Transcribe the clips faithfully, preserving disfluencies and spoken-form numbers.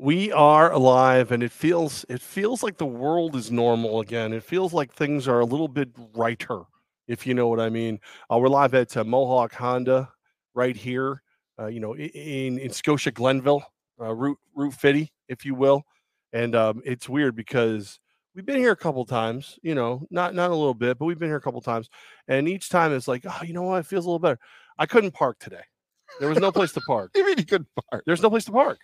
We are alive, and it feels it feels like the world is normal again. It feels like things are a little bit righter, if you know what I mean. Uh, we're live at uh, Mohawk Honda right here, uh, you know, in, in Scotia Glenville, uh, Route Route fifty, if you will. And um, it's weird because we've been here a couple times, you know, not not a little bit, but we've been here a couple times. And each time it's like, oh, you know what? It feels a little better. I couldn't park today. There was no place to park. You mean you couldn't park? There's no place to park.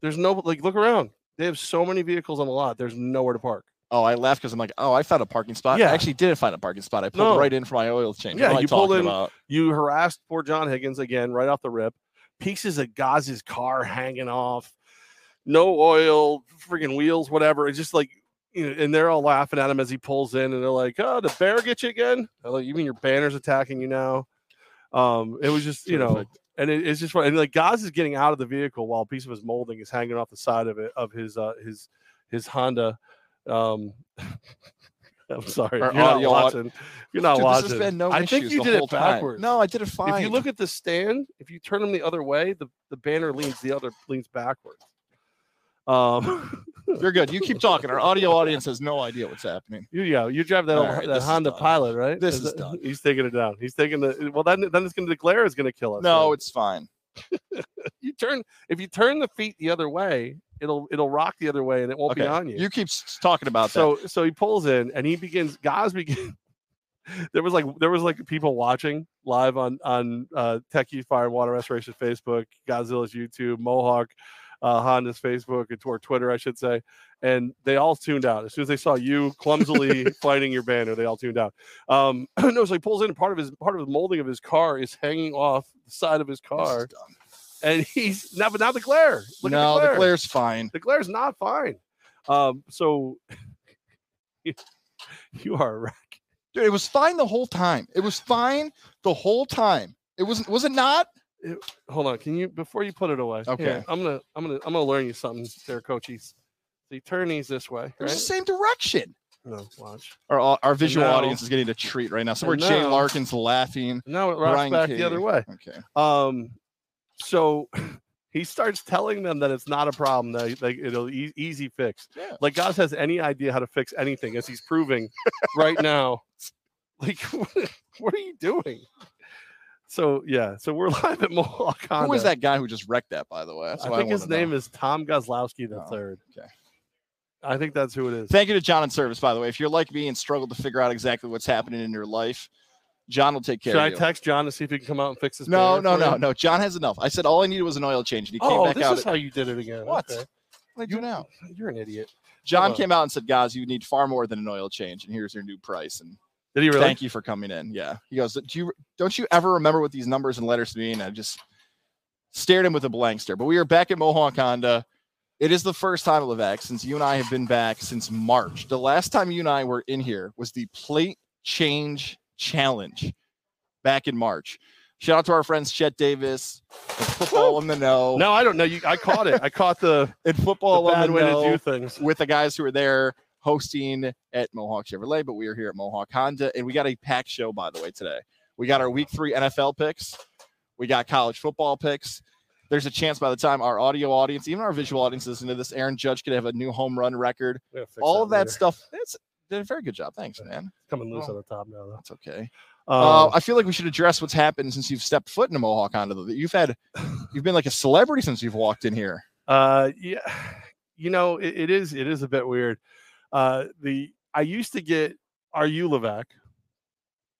There's no, like, look around. They have so many vehicles on the lot. There's nowhere to park. Oh, I laughed because I'm like, oh, I found a parking spot. Yeah. I actually did find a parking spot. I pulled no. right in for my oil change. Yeah, you pulled in. About. You harassed poor John Higgins again right off the rip. Pieces of Gaz's car hanging off. No oil, freaking wheels, whatever. It's just like, you know, and they're all laughing at him as he pulls in, and they're like, oh, the bear get you again? I'm like, you mean your banner's attacking you now? Um, It was just, you know. And it, it's just funny. And like Gaz is getting out of the vehicle while a piece of his molding is hanging off the side of it of his uh, his his Honda. Um, I'm sorry, you're not watching. You're not Dude, watching. Has been no I think you did it backwards. Time. No, I did it fine. If you look at the stand, if you turn them the other way, the, the banner leans the other leans backwards. Um, you're good. You keep talking. Our audio audience has no idea what's happening. You yeah, you drive that, old, right, that Honda Pilot, right? This is, is done. He's taking it down. He's taking the well. Then then it's going to glare is going to kill us. No, right? It's fine. You turn if you turn the feet the other way, it'll it'll rock the other way and it won't okay. be on you. You keep talking about so, that. So so he pulls in and he begins. Guys begin. There was like there was like people watching live on on uh, Techie Fire and Water Restoration Facebook, Godzilla's YouTube, Mohawk. Uh, Honda's Facebook and to our Twitter, I should say, and they all tuned out as soon as they saw you clumsily fighting your banner. They all tuned out. Um, no, so he pulls in and part of his part of the molding of his car is hanging off the side of his car, and he's now but now the glare. Look no, the, glare. the glare's fine. The glare's not fine. Um, so you, you are a wreck, dude. It was fine the whole time. It was fine the whole time. It wasn't. Was it not? It, hold on, can you before you put it away? Okay, here, I'm gonna, I'm gonna, I'm gonna learn you something, there, coachies. The turnies this way. Right? It's the same direction. No, watch. Our our visual now, audience is getting a treat right now. So we're now, Jay Larkin's laughing. No, it rocks back Katie. The other way. Okay. Um, so he starts telling them that it's not a problem. That like it'll e- easy fix. Yeah. Like God has any idea how to fix anything, as he's proving right now. Like, what, what are you doing? So, yeah, so we're live at Mohawk Honda. Who was that guy who just wrecked that, by the way? That's I think I his name know. is Tom Gozlowski the oh, third. Okay. I think that's who it is. Thank you to John in service, by the way. If you're like me and struggle to figure out exactly what's happening in your life, John will take care Should of you. Should I text John to see if he can come out and fix this? No, no, no, him? no. John has enough. I said all I needed was an oil change, and he came oh, back out. Oh, this is how you did it again. What? Okay. What did I do now? You're an idiot. John came out and said, guys, you need far more than an oil change, and here's your new price. And Did he really? Thank you for coming in. Yeah. He goes, Do you don't you ever remember what these numbers and letters mean? And I just stared him with a blank stare. But we are back at Mohawk Honda. It is the first time, Levac, since you and I have been back since March. The last time you and I were in here was the plate change challenge back in March. Shout out to our friends Chet Davis, football in the know. No, I don't know. You I caught it. I caught the in football the bad way to do things with the guys who were there. Hosting at Mohawk Chevrolet, but we are here at Mohawk Honda, and we got a packed show, by the way, today. We got our week three N F L picks. We got college football picks. There's a chance by the time our audio audience, even our visual audience, listen to this, Aaron Judge could have a new home run record. All that of that later. Stuff. That's did a very good job. Thanks, yeah. man. Coming loose oh, on the top now, though. That's okay. Uh, uh, I feel like we should address what's happened since you've stepped foot into Mohawk Honda. Though. You've had, you've been like a celebrity since you've walked in here. Uh, yeah. You know, it, it is. It is a bit weird. Uh, the I used to get are you Levac?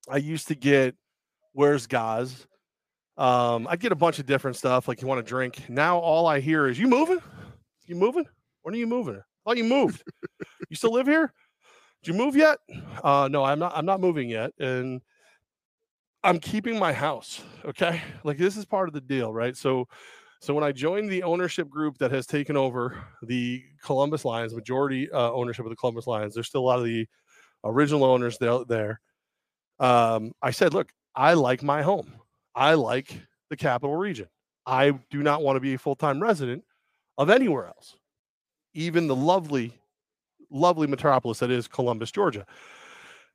I used to get where's Gaz? Um, I get a bunch of different stuff like you want to drink. Now all I hear is you moving? You moving? When are you moving? Oh, you moved. You still live here? Did you move yet? Uh, no, I'm not. I'm not moving yet, and I'm keeping my house. Okay, like this is part of the deal, right? So. So when I joined the ownership group that has taken over the Columbus Lions, majority uh, ownership of the Columbus Lions, there's still a lot of the original owners there. Um, I said, look, I like my home. I like the Capital Region. I do not want to be a full-time resident of anywhere else, even the lovely, lovely metropolis that is Columbus, Georgia.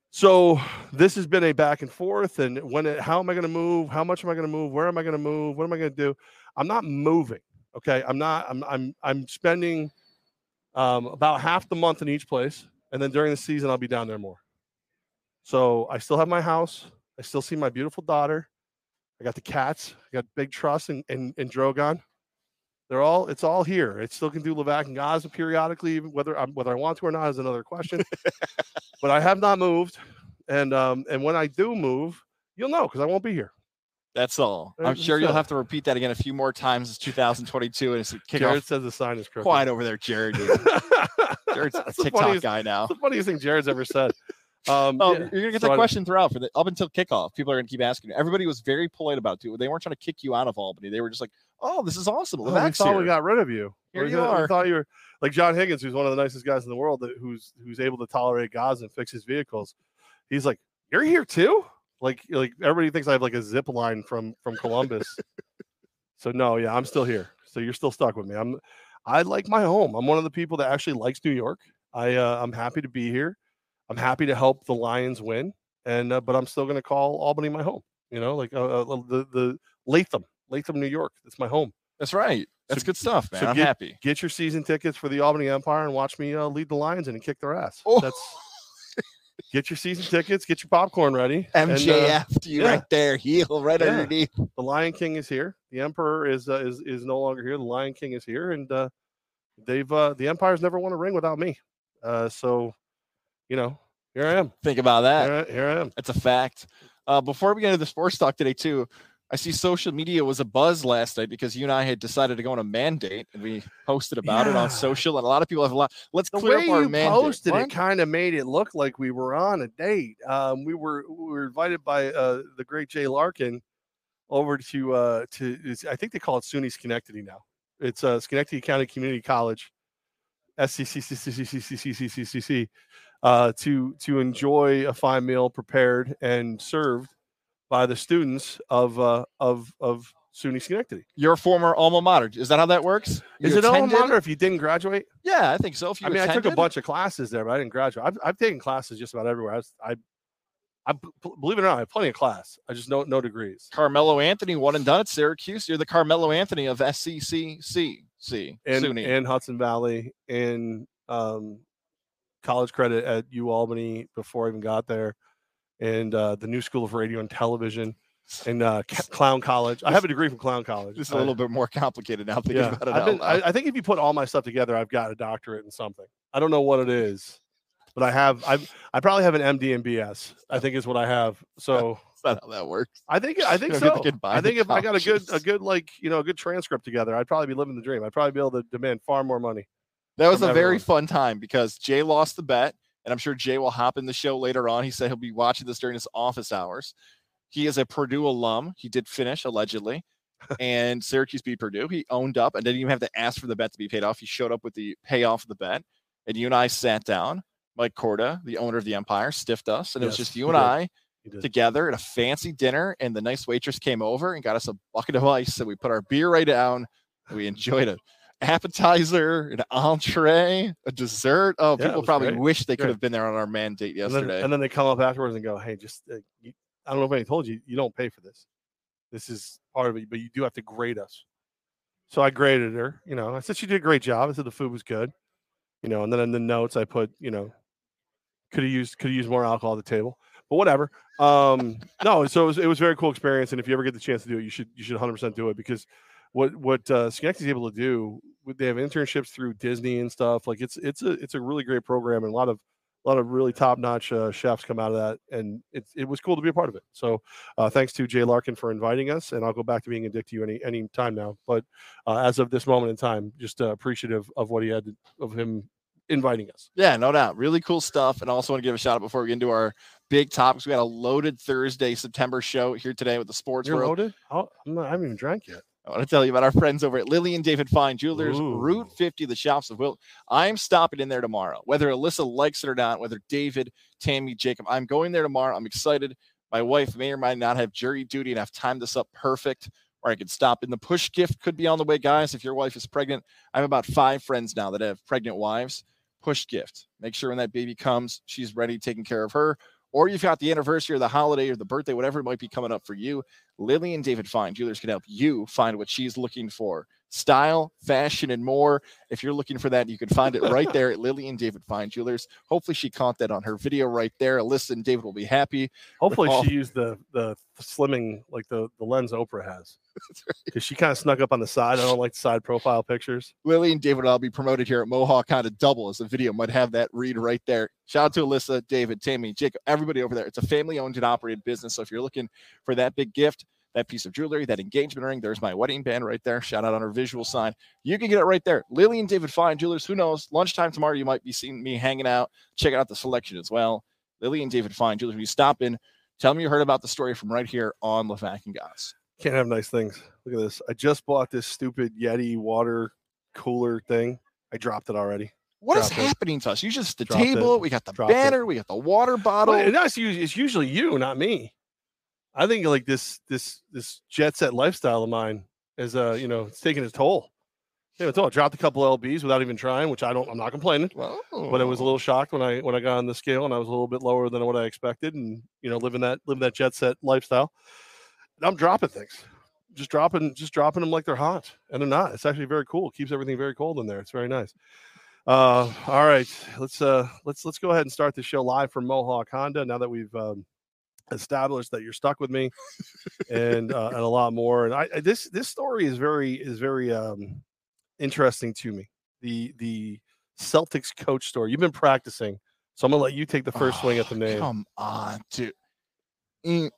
So this has been a back and forth. And when it, how am I going to move? How much am I going to move? Where am I going to move? What am I going to do? I'm not moving. Okay. I'm not, I'm, I'm, I'm spending um, about half the month in each place. And then during the season, I'll be down there more. So I still have my house. I still see my beautiful daughter. I got the cats. I got Big Truss and, and, and Drogon. They're all, it's all here. It still can do Levac and Gaza periodically, whether I'm, whether I want to or not is another question, but I have not moved. And, um, and when I do move, you'll know, cause I won't be here. That's all. I'm sure you'll have to repeat that again a few more times. It's two thousand twenty-two, and it's a kickoff. Jared says the sign is crooked. Quiet over there, Jared. Jared's a TikTok guy now. That's the funniest thing Jared's ever said. Um, oh, yeah. You're gonna get so that I, question throughout for the, up until kickoff. People are gonna keep asking. Everybody was very polite about it. They weren't trying to kick you out of Albany. They were just like, "Oh, this is awesome. Oh, I thought here. We got rid of you. Here we you are. I thought you were like John Higgins, who's one of the nicest guys in the world, that, who's who's able to tolerate Gaza and fix his vehicles. He's like, "You're here too." Like, like everybody thinks I have like a zip line from, from Columbus. So no, yeah, I'm still here. So you're still stuck with me. I'm, I like my home. I'm one of the people that actually likes New York. I, uh, I'm happy to be here. I'm happy to help the Lions win. And, uh, but I'm still going to call Albany my home, you know, like uh, uh, the, the Latham, Latham, New York. That's my home. That's right. That's so, good stuff, man. So I'm get, happy. Get your season tickets for the Albany Empire and watch me uh, lead the Lions in and kick their ass. Oh. That's, get your season tickets, get your popcorn ready. M J F and, uh, you yeah. right there, heel right yeah. underneath. The Lion King is here. The Emperor is uh, is is no longer here. The Lion King is here, and uh, they've uh, the Empire's never won a ring without me. Uh, so, you know, here I am. Think about that. Here I, here I am. That's a fact. Uh, before we get into the sports talk today, too, I see social media was a buzz last night because you and I had decided to go on a mandate, and we posted about yeah. it on social. And a lot of people have a lot. Let's the clear way up our you mandate. Posted what? It kind of made it look like we were on a date. Um, we were we were invited by uh, the great Jay Larkin over to uh, to I think they call it SUNY Schenectady now. It's uh, Schenectady County Community College, S C C C C C C C C C C C C, uh, to to enjoy a fine meal prepared and served by the students of uh, of of SUNY Schenectady. Your former alma mater. Is that how that works? You Is it attended? Alma mater if you didn't graduate? Yeah, I think so. If you I mean, attended? I took a bunch of classes there, but I didn't graduate. I've, I've taken classes just about everywhere. I, was, I, I believe it or not, I have plenty of class. I just no no degrees. Carmelo Anthony, one and done at Syracuse. You're the Carmelo Anthony of S C C C C. And, SUNY. And Hudson Valley and um, college credit at U Albany before I even got there. And uh, the New School of Radio and Television, and uh, C- Clown College. I have a degree from Clown College. This is a little bit more complicated now. Thinking yeah, about it, I've been, I, I think if you put all my stuff together, I've got a doctorate in something. I don't know what it is, but I have. I I probably have an M D and B S. I think is what I have. So that's not how that works. I think. I think so. I think if colleges. I got a good, a good, like you know, a good transcript together, I'd probably be living the dream. I'd probably be able to demand far more money. That was a everyone. Very fun time because Jay lost the bet. And I'm sure Jay will hop in the show later on. He said he'll be watching this during his office hours. He is a Purdue alum. He did finish, allegedly. And Syracuse beat Purdue. He owned up and didn't even have to ask for the bet to be paid off. He showed up with the payoff of the bet. And you and I sat down. Mike Corda, the owner of the Empire, stiffed us. And yes, it was just you and I together at a fancy dinner. And the nice waitress came over and got us a bucket of ice. And we put our beer right down. And we enjoyed it. Appetizer, an entree, a dessert. Oh, yeah, people probably great. Wish they could great. Have been there on our mandate yesterday. And then, and then they come up afterwards and go, "Hey, just uh, you, I don't know if anybody told you, you don't pay for this. This is part of it, but you do have to grade us." So I graded her. You know, I said she did a great job. I said the food was good. You know, and then in the notes I put, you know, could have used could have used more alcohol at the table, but whatever. Um, no, so it was, it was a very cool experience. And if you ever get the chance to do it, you should you should one hundred percent do it because. What what uh, Schenectady is able to do? They have internships through Disney and stuff. Like it's it's a it's a really great program, and a lot of a lot of really top notch uh, chefs come out of that. And it it was cool to be a part of it. So uh, thanks to Jay Larkin for inviting us, and I'll go back to being a dick to you any any time now. But uh, as of this moment in time, just uh, appreciative of what he had to, of him inviting us. Yeah, no doubt, really cool stuff. And I also want to give a shout out before we get into our big topics. We had a loaded Thursday September show here today with the sports. You're world. Loaded? I'll, I'm not, I haven't even drank yet. I want to tell you about our friends over at Lily and David Fine Jewelers, Ooh. Route fifty, the shops of Will. I'm stopping in there tomorrow, whether Alyssa likes it or not, whether David, Tammy, Jacob, I'm going there tomorrow. I'm excited. My wife may or might not have jury duty, and I've timed this up perfect where I could stop in. The push gift could be on the way, guys. If your wife is pregnant, I have about five friends now that have pregnant wives. Push gift. Make sure when that baby comes, she's ready, taking care of her. Or you've got the anniversary or the holiday or the birthday, whatever it might be coming up for you. Lily and David Fine Jewelers can help you find what she's looking for. Style, fashion, and more. If you're looking for that, you can find it right there at Lily and David Fine Jewelers. Hopefully she caught that on her video right there. Alyssa and David will be happy. Hopefully all... she used the the slimming, like the, the lens Oprah has. Because right. She kind of snuck up on the side. I don't like the side profile pictures. Lily and David will be promoted here at Mohawk Honda Double, as the video might have that read right there. Shout out to Alyssa, David, Tammy, Jacob, everybody over there. It's a family-owned and operated business. So if you're looking for that big gift, that piece of jewelry, that engagement ring, there's my wedding band right there. Shout out on our visual sign. You can get it right there. Lily and David Fine Jewelers, who knows? Lunchtime tomorrow, you might be seeing me hanging out, checking out the selection as well. Lily and David Fine Jewelers, when you stop in, tell me you heard about the story from right here on LeVac and Goss. Can't have nice things. Look at this. I just bought this stupid Yeti water cooler thing. I dropped it already. What Drop is it. happening to us? You just the Drop table. It. We got the Drop banner. It. We got the water bottle. Well, it's usually you, not me. I think like this, this, this jet set lifestyle of mine is, uh, you know, it's taking its toll. Yeah, it's all I dropped a couple L Bs without even trying, which I don't, I'm not complaining, oh. but I was a little shocked when I, when I got on the scale and I was a little bit lower than what I expected. And, you know, living that, living that jet set lifestyle, I'm dropping things, just dropping, just dropping them like they're hot, and they're not. It's actually very cool. It keeps everything very cold in there. It's very nice. Uh, all right, let's, uh, let's, let's go ahead and start the show live from Mohawk Honda. Now that we've, um, established that you're stuck with me and uh, and a lot more, and I, I this this story is very is very um interesting to me. The the Celtics coach story. You've been practicing, so I'm gonna let you take the first oh, swing at the name. Come on, dude. I,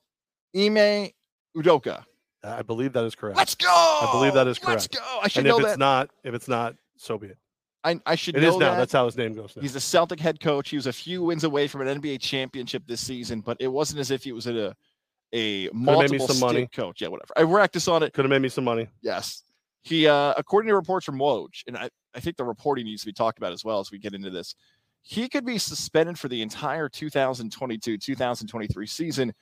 Ime Udoka, I believe that is correct. Let's go. I believe that is correct. Let's go. I should and know if that. It's not if it's not so be it. I, I should it know is now. That. That's how his name goes now. He's a Celtic head coach. He was a few wins away from an N B A championship this season, but it wasn't as if he was a a multiple some money. coach. Yeah, whatever. I practiced on it. Could have made me some money. Yes. He, uh, according to reports from Woj, and I, I think the reporting needs to be talked about as well as we get into this, he could be suspended for the entire two thousand twenty-two two thousand twenty-three season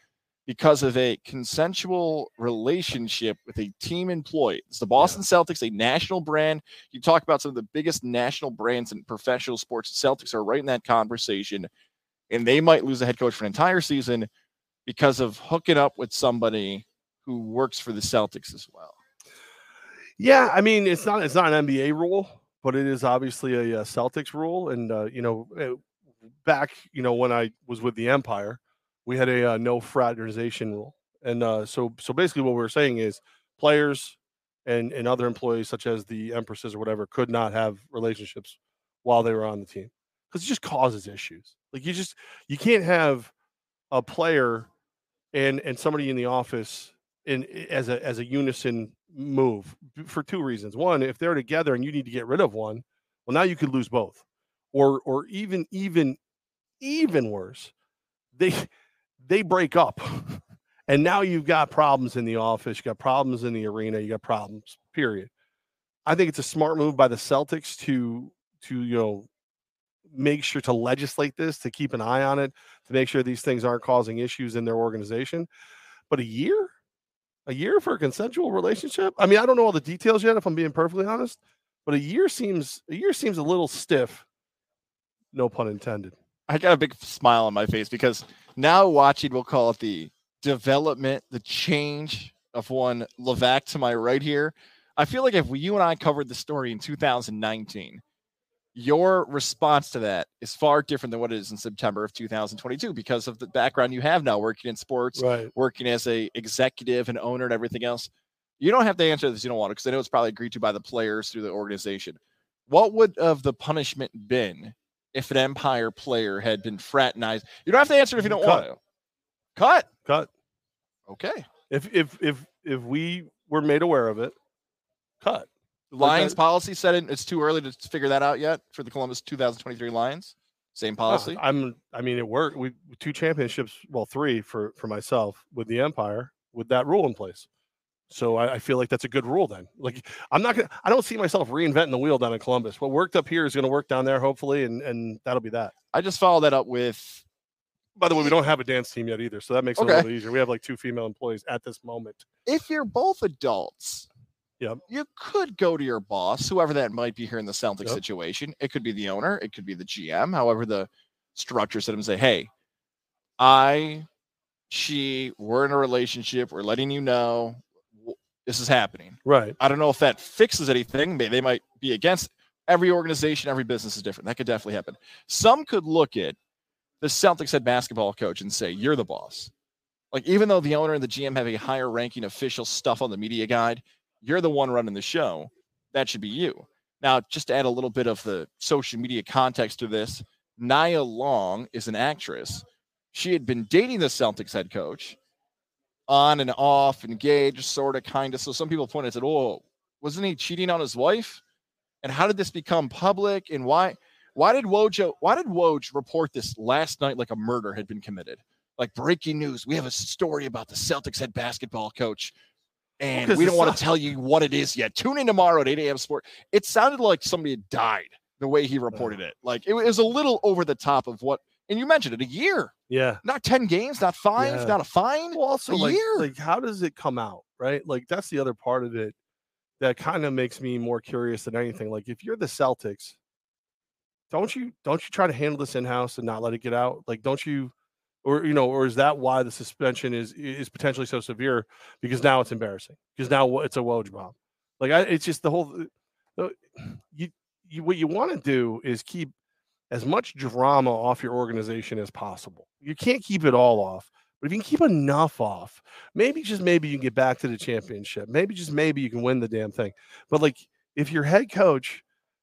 because of a consensual relationship with a team employee. It's the Boston yeah. Celtics, a national brand. You talk about some of the biggest national brands in professional sports. Celtics are right in that conversation, and they might lose a head coach for an entire season because of hooking up with somebody who works for the Celtics as well. Yeah, I mean, it's not it's not an N B A rule, but it is obviously a, a Celtics rule. And, uh, you know, back, you know, when I was with the Empire, we had a uh, no fraternization rule. And uh, so so basically what we were saying is players and, and other employees, such as the Empresses or whatever, could not have relationships while they were on the team because it just causes issues. Like you just you can't have a player and and somebody in the office in as a as a unison move for two reasons. One, if they're together and you need to get rid of one, well, now you could lose both. Or or even even even worse, they they break up and now you've got problems in the office. You got problems in the arena. You got problems, period. I think it's a smart move by the Celtics to, to, you know, make sure to legislate this, to keep an eye on it, to make sure these things aren't causing issues in their organization. But a year, a year for a consensual relationship. I mean, I don't know all the details yet, if I'm being perfectly honest, but a year seems, a year seems a little stiff. No pun intended. I got a big smile on my face because now watching, we'll call it the development, the change of one LeVac to my right here. I feel like if we, you and I covered the story in two thousand nineteen, your response to that is far different than what it is in September of two thousand twenty-two because of the background you have now working in sports, right. working as a executive and owner and everything else. You don't have to answer this. You don't want to because I know it's probably agreed to by the players through the organization. What would have the punishment been if an Empire player had been fraternized? You don't have to answer if you don't cut. want to. Cut. Cut. Okay. If if if if we were made aware of it, cut. The Lions okay. policy said it, it's too early to figure that out yet for the Columbus two thousand twenty-three Lions. Same policy. Uh, I'm. I mean, it worked. We two championships. Well, three for for myself with the Empire with that rule in place. So I, I feel like that's a good rule then. Like I'm not gonna I don't see myself reinventing the wheel down in Columbus. What worked up here is gonna work down there, hopefully, and, and that'll be that. I just follow that up with, by the way, we don't have a dance team yet either, so that makes okay. it a little bit easier. We have like two female employees at this moment. If you're both adults, yep. you could go to your boss, whoever that might be here in the Celtics yep. situation. It could be the owner, it could be the G M, however the structure set him and say, hey, I she were in a relationship, we're letting you know this is happening. Right. I don't know if that fixes anything. They might be against it. Every organization, every business is different. That could definitely happen. Some could look at the Celtics head basketball coach and say, you're the boss. Like, even though the owner and the G M have a higher ranking official stuff on the media guide, you're the one running the show. That should be you. Now, just to add a little bit of the social media context to this, Nia Long is an actress. She had been dating the Celtics head coach, on and off, engaged, sort of, kind of. So some people pointed at, oh, wasn't he cheating on his wife? And how did this become public? And why why did Woj why did Woj report this last night like a murder had been committed? Like, breaking news, we have a story about the Celtics head basketball coach, and well, we don't want not- to tell you what it is yet. Tune in tomorrow at eight a.m. Sport. It sounded like somebody had died the way he reported it. Like, it was a little over the top of what. And you mentioned it, a year. Yeah. Not ten games, not five, yeah. not a fine. Well, also, a like, year. Like, how does it come out, right? Like, that's the other part of it that kind of makes me more curious than anything. Like, if you're the Celtics, don't you don't you try to handle this in-house and not let it get out? Like, don't you, or, you know, or is that why the suspension is is potentially so severe? Because now it's embarrassing. Because now it's a Woj bomb. Like, I, it's just the whole, you, you what you want to do is keep as much drama off your organization as possible. You can't keep it all off, but if you can keep enough off, maybe just maybe you can get back to the championship. Maybe just maybe you can win the damn thing. But like, if your head coach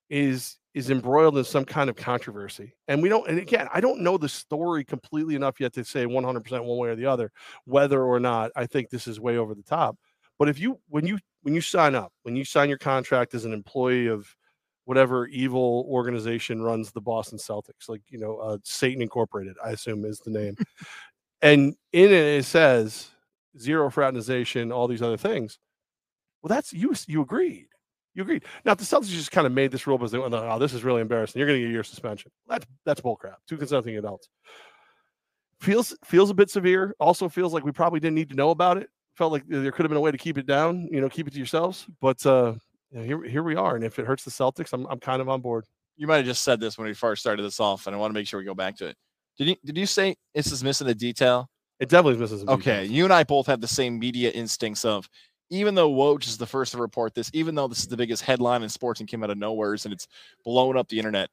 is is embroiled in some kind of controversy, and we don't, and again, I don't know the story completely enough yet to say one hundred percent one way or the other whether or not I think this is way over the top. But if you when you when you sign up, when you sign your contract as an employee of whatever evil organization runs the Boston Celtics, like, you know, uh, Satan Incorporated, I assume is the name. And in it, it says zero fraternization, all these other things. Well, that's you. You agreed. You agreed. Now, if the Celtics just kind of made this rule because they went, oh, this is really embarrassing, you're going to get your suspension. That's that's bullcrap. Two consenting adults. Feels feels a bit severe. Also feels like we probably didn't need to know about it. Felt like there could have been a way to keep it down, you know, keep it to yourselves. But, uh, you know, here, here we are, and if it hurts the Celtics, I'm I'm kind of on board. You might have just said this when we first started this off, and I want to make sure we go back to it. Did you did you say this is missing a detail? It definitely misses a detail. Okay, you and I both have the same media instincts of, even though Woj is the first to report this, even though this is the biggest headline in sports and came out of nowhere and it's blown up the internet,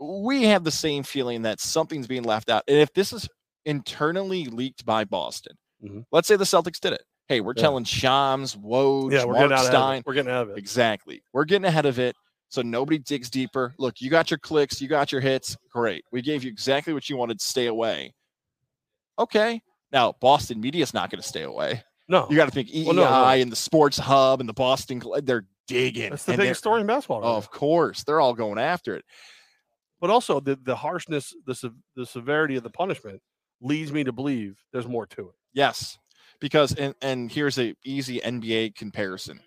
we have the same feeling that something's being left out. And if this is internally leaked by Boston, mm-hmm. let's say the Celtics did it. Hey, we're yeah. telling Shams, Woj, yeah, Mark Stein. We're getting out of it. Exactly. We're getting ahead of it so nobody digs deeper. Look, you got your clicks. You got your hits. Great. We gave you exactly what you wanted. Stay away. Okay. Now, Boston media is not going to stay away. No. You got to think E E I well, no, no. and the Sports Hub and the Boston, they're digging. That's the biggest story in basketball. Right? Of course. They're all going after it. But also the, the harshness, the, the severity of the punishment leads me to believe there's more to it. Yes. Because, and, and here's an easy N B A comparison.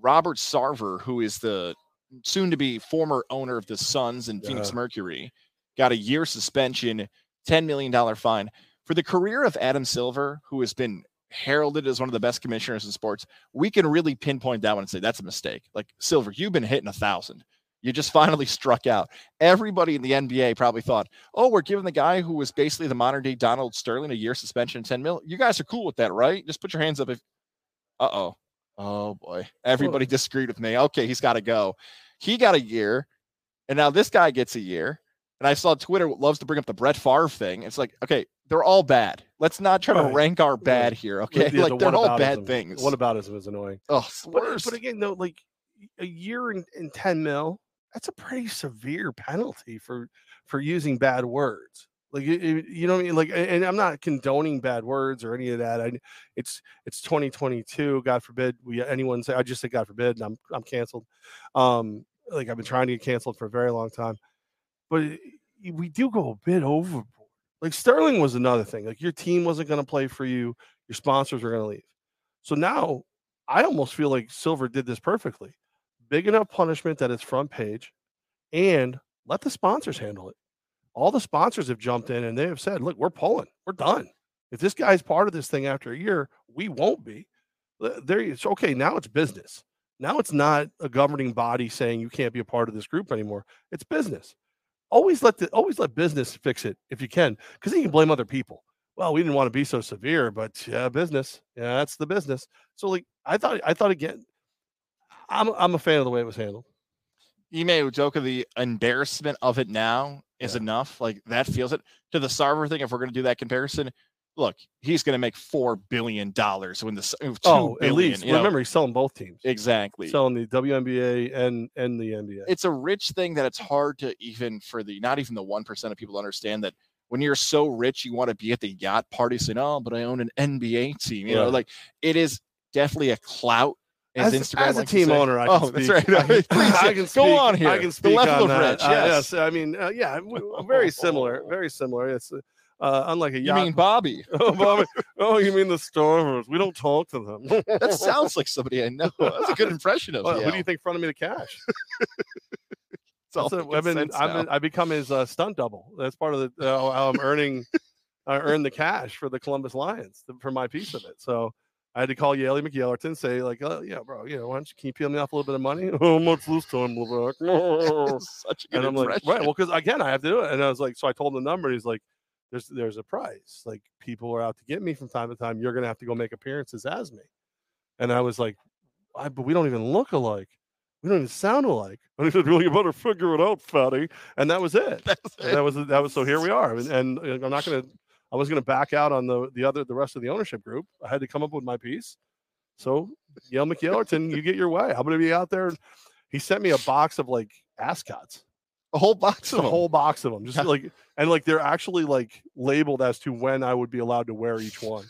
Robert Sarver, who is the soon-to-be former owner of the Suns and yeah. Phoenix Mercury, got a year suspension, ten million dollars fine. For the career of Adam Silver, who has been heralded as one of the best commissioners in sports, we can really pinpoint that one and say, that's a mistake. Like, Silver, you've been hitting a thousand. You just finally struck out. Everybody in the N B A probably thought, oh, we're giving the guy who was basically the modern-day Donald Sterling a year suspension, ten mil. You guys are cool with that, right? Just put your hands up. If Uh-oh. Oh, boy. Everybody disagreed with me. Okay, he's got to go. He got a year, and now this guy gets a year. And I saw Twitter loves to bring up the Brett Favre thing. It's like, okay, they're all bad. Let's not try right. to rank our bad yeah. here, okay? Yeah, like, the they're all bad him. things. What about us was annoying? Oh, but, but again, though, like, a year and, and ten mil. That's a pretty severe penalty for, for using bad words. Like, you, you know what I mean? Like, and I'm not condoning bad words or any of that. I, it's, it's twenty twenty-two. God forbid we, anyone say, I just said, God forbid, and I'm, I'm canceled. Um, like, I've been trying to get canceled for a very long time, but it, we do go a bit overboard. Like, Sterling was another thing. Like, your team wasn't going to play for you. Your sponsors were going to leave. So now I almost feel like Silver did this perfectly. Big enough punishment that it's front page, and let the sponsors handle it. All the sponsors have jumped in and they have said, look, we're pulling, we're done. If this guy's part of this thing after a year, we won't be there. It's okay. Now it's business. Now it's not a governing body saying you can't be a part of this group anymore. It's business. Always let the, always let business fix it if you can, because then you can blame other people. well, we didn't want to be so severe, but yeah, business. Yeah, that's the business. So like, I thought, I thought again, I'm, I'm a fan of the way it was handled. Ime Udoka, the embarrassment of it now is yeah. enough. Like that feels it to the Sarver thing. If we're going to do that comparison, look, he's going to make four billion dollars when the two oh, billion, at least. You know? Remember, he's selling both teams. Exactly. Selling the W N B A and, and the N B A. It's a rich thing that it's hard to even for the, not even the one percent of people understand that when you're so rich, you want to be at the yacht party saying, oh, but I own an N B A team. You yeah. know, like it is definitely a clout. As, as, Instagram, as a like team owner, I can oh, speak. That's right. I, I, I can speak. Go on here. I can speak the level on of rich. Yes. Uh, yes. I mean, uh, yeah, very similar. Very similar. It's uh, Uh, unlike a yacht. You mean Bobby? Oh, Bobby. Oh, you mean the Stormers? We don't talk to them. That sounds like somebody I know. That's a good impression of. Well, yeah. Who do you think fronted me the cash? That's a, I've been, I've been, I become his uh, stunt double. That's part of the uh, how I'm earning. I uh, earn the cash for the Columbus Lions for my piece of it. So I had to call Yaley McYellerton, say like, oh yeah, bro, you know, why don't you can you peel me off a little bit of money? Oh, much this time, Levesque. No. Such a good and I'm impression. Like, right, well, because again, I have to do it. And I was like, so I told him the number. And he's like. There's there's a price. Like people are out to get me from time to time. You're gonna have to go make appearances as me. And I was like, I, but we don't even look alike. We don't even sound alike. And he said, well, you better figure it out, fatty. And that was it. That's it. That was that was so here we are. And, and I'm not gonna. I was gonna back out on the the other the rest of the ownership group. I had to come up with my piece. So Yale McYellerton, you get your way. I'm gonna be out there. He sent me a box of like ascots. A whole box of a them. whole box of them, just like and like they're actually like labeled as to when I would be allowed to wear each one.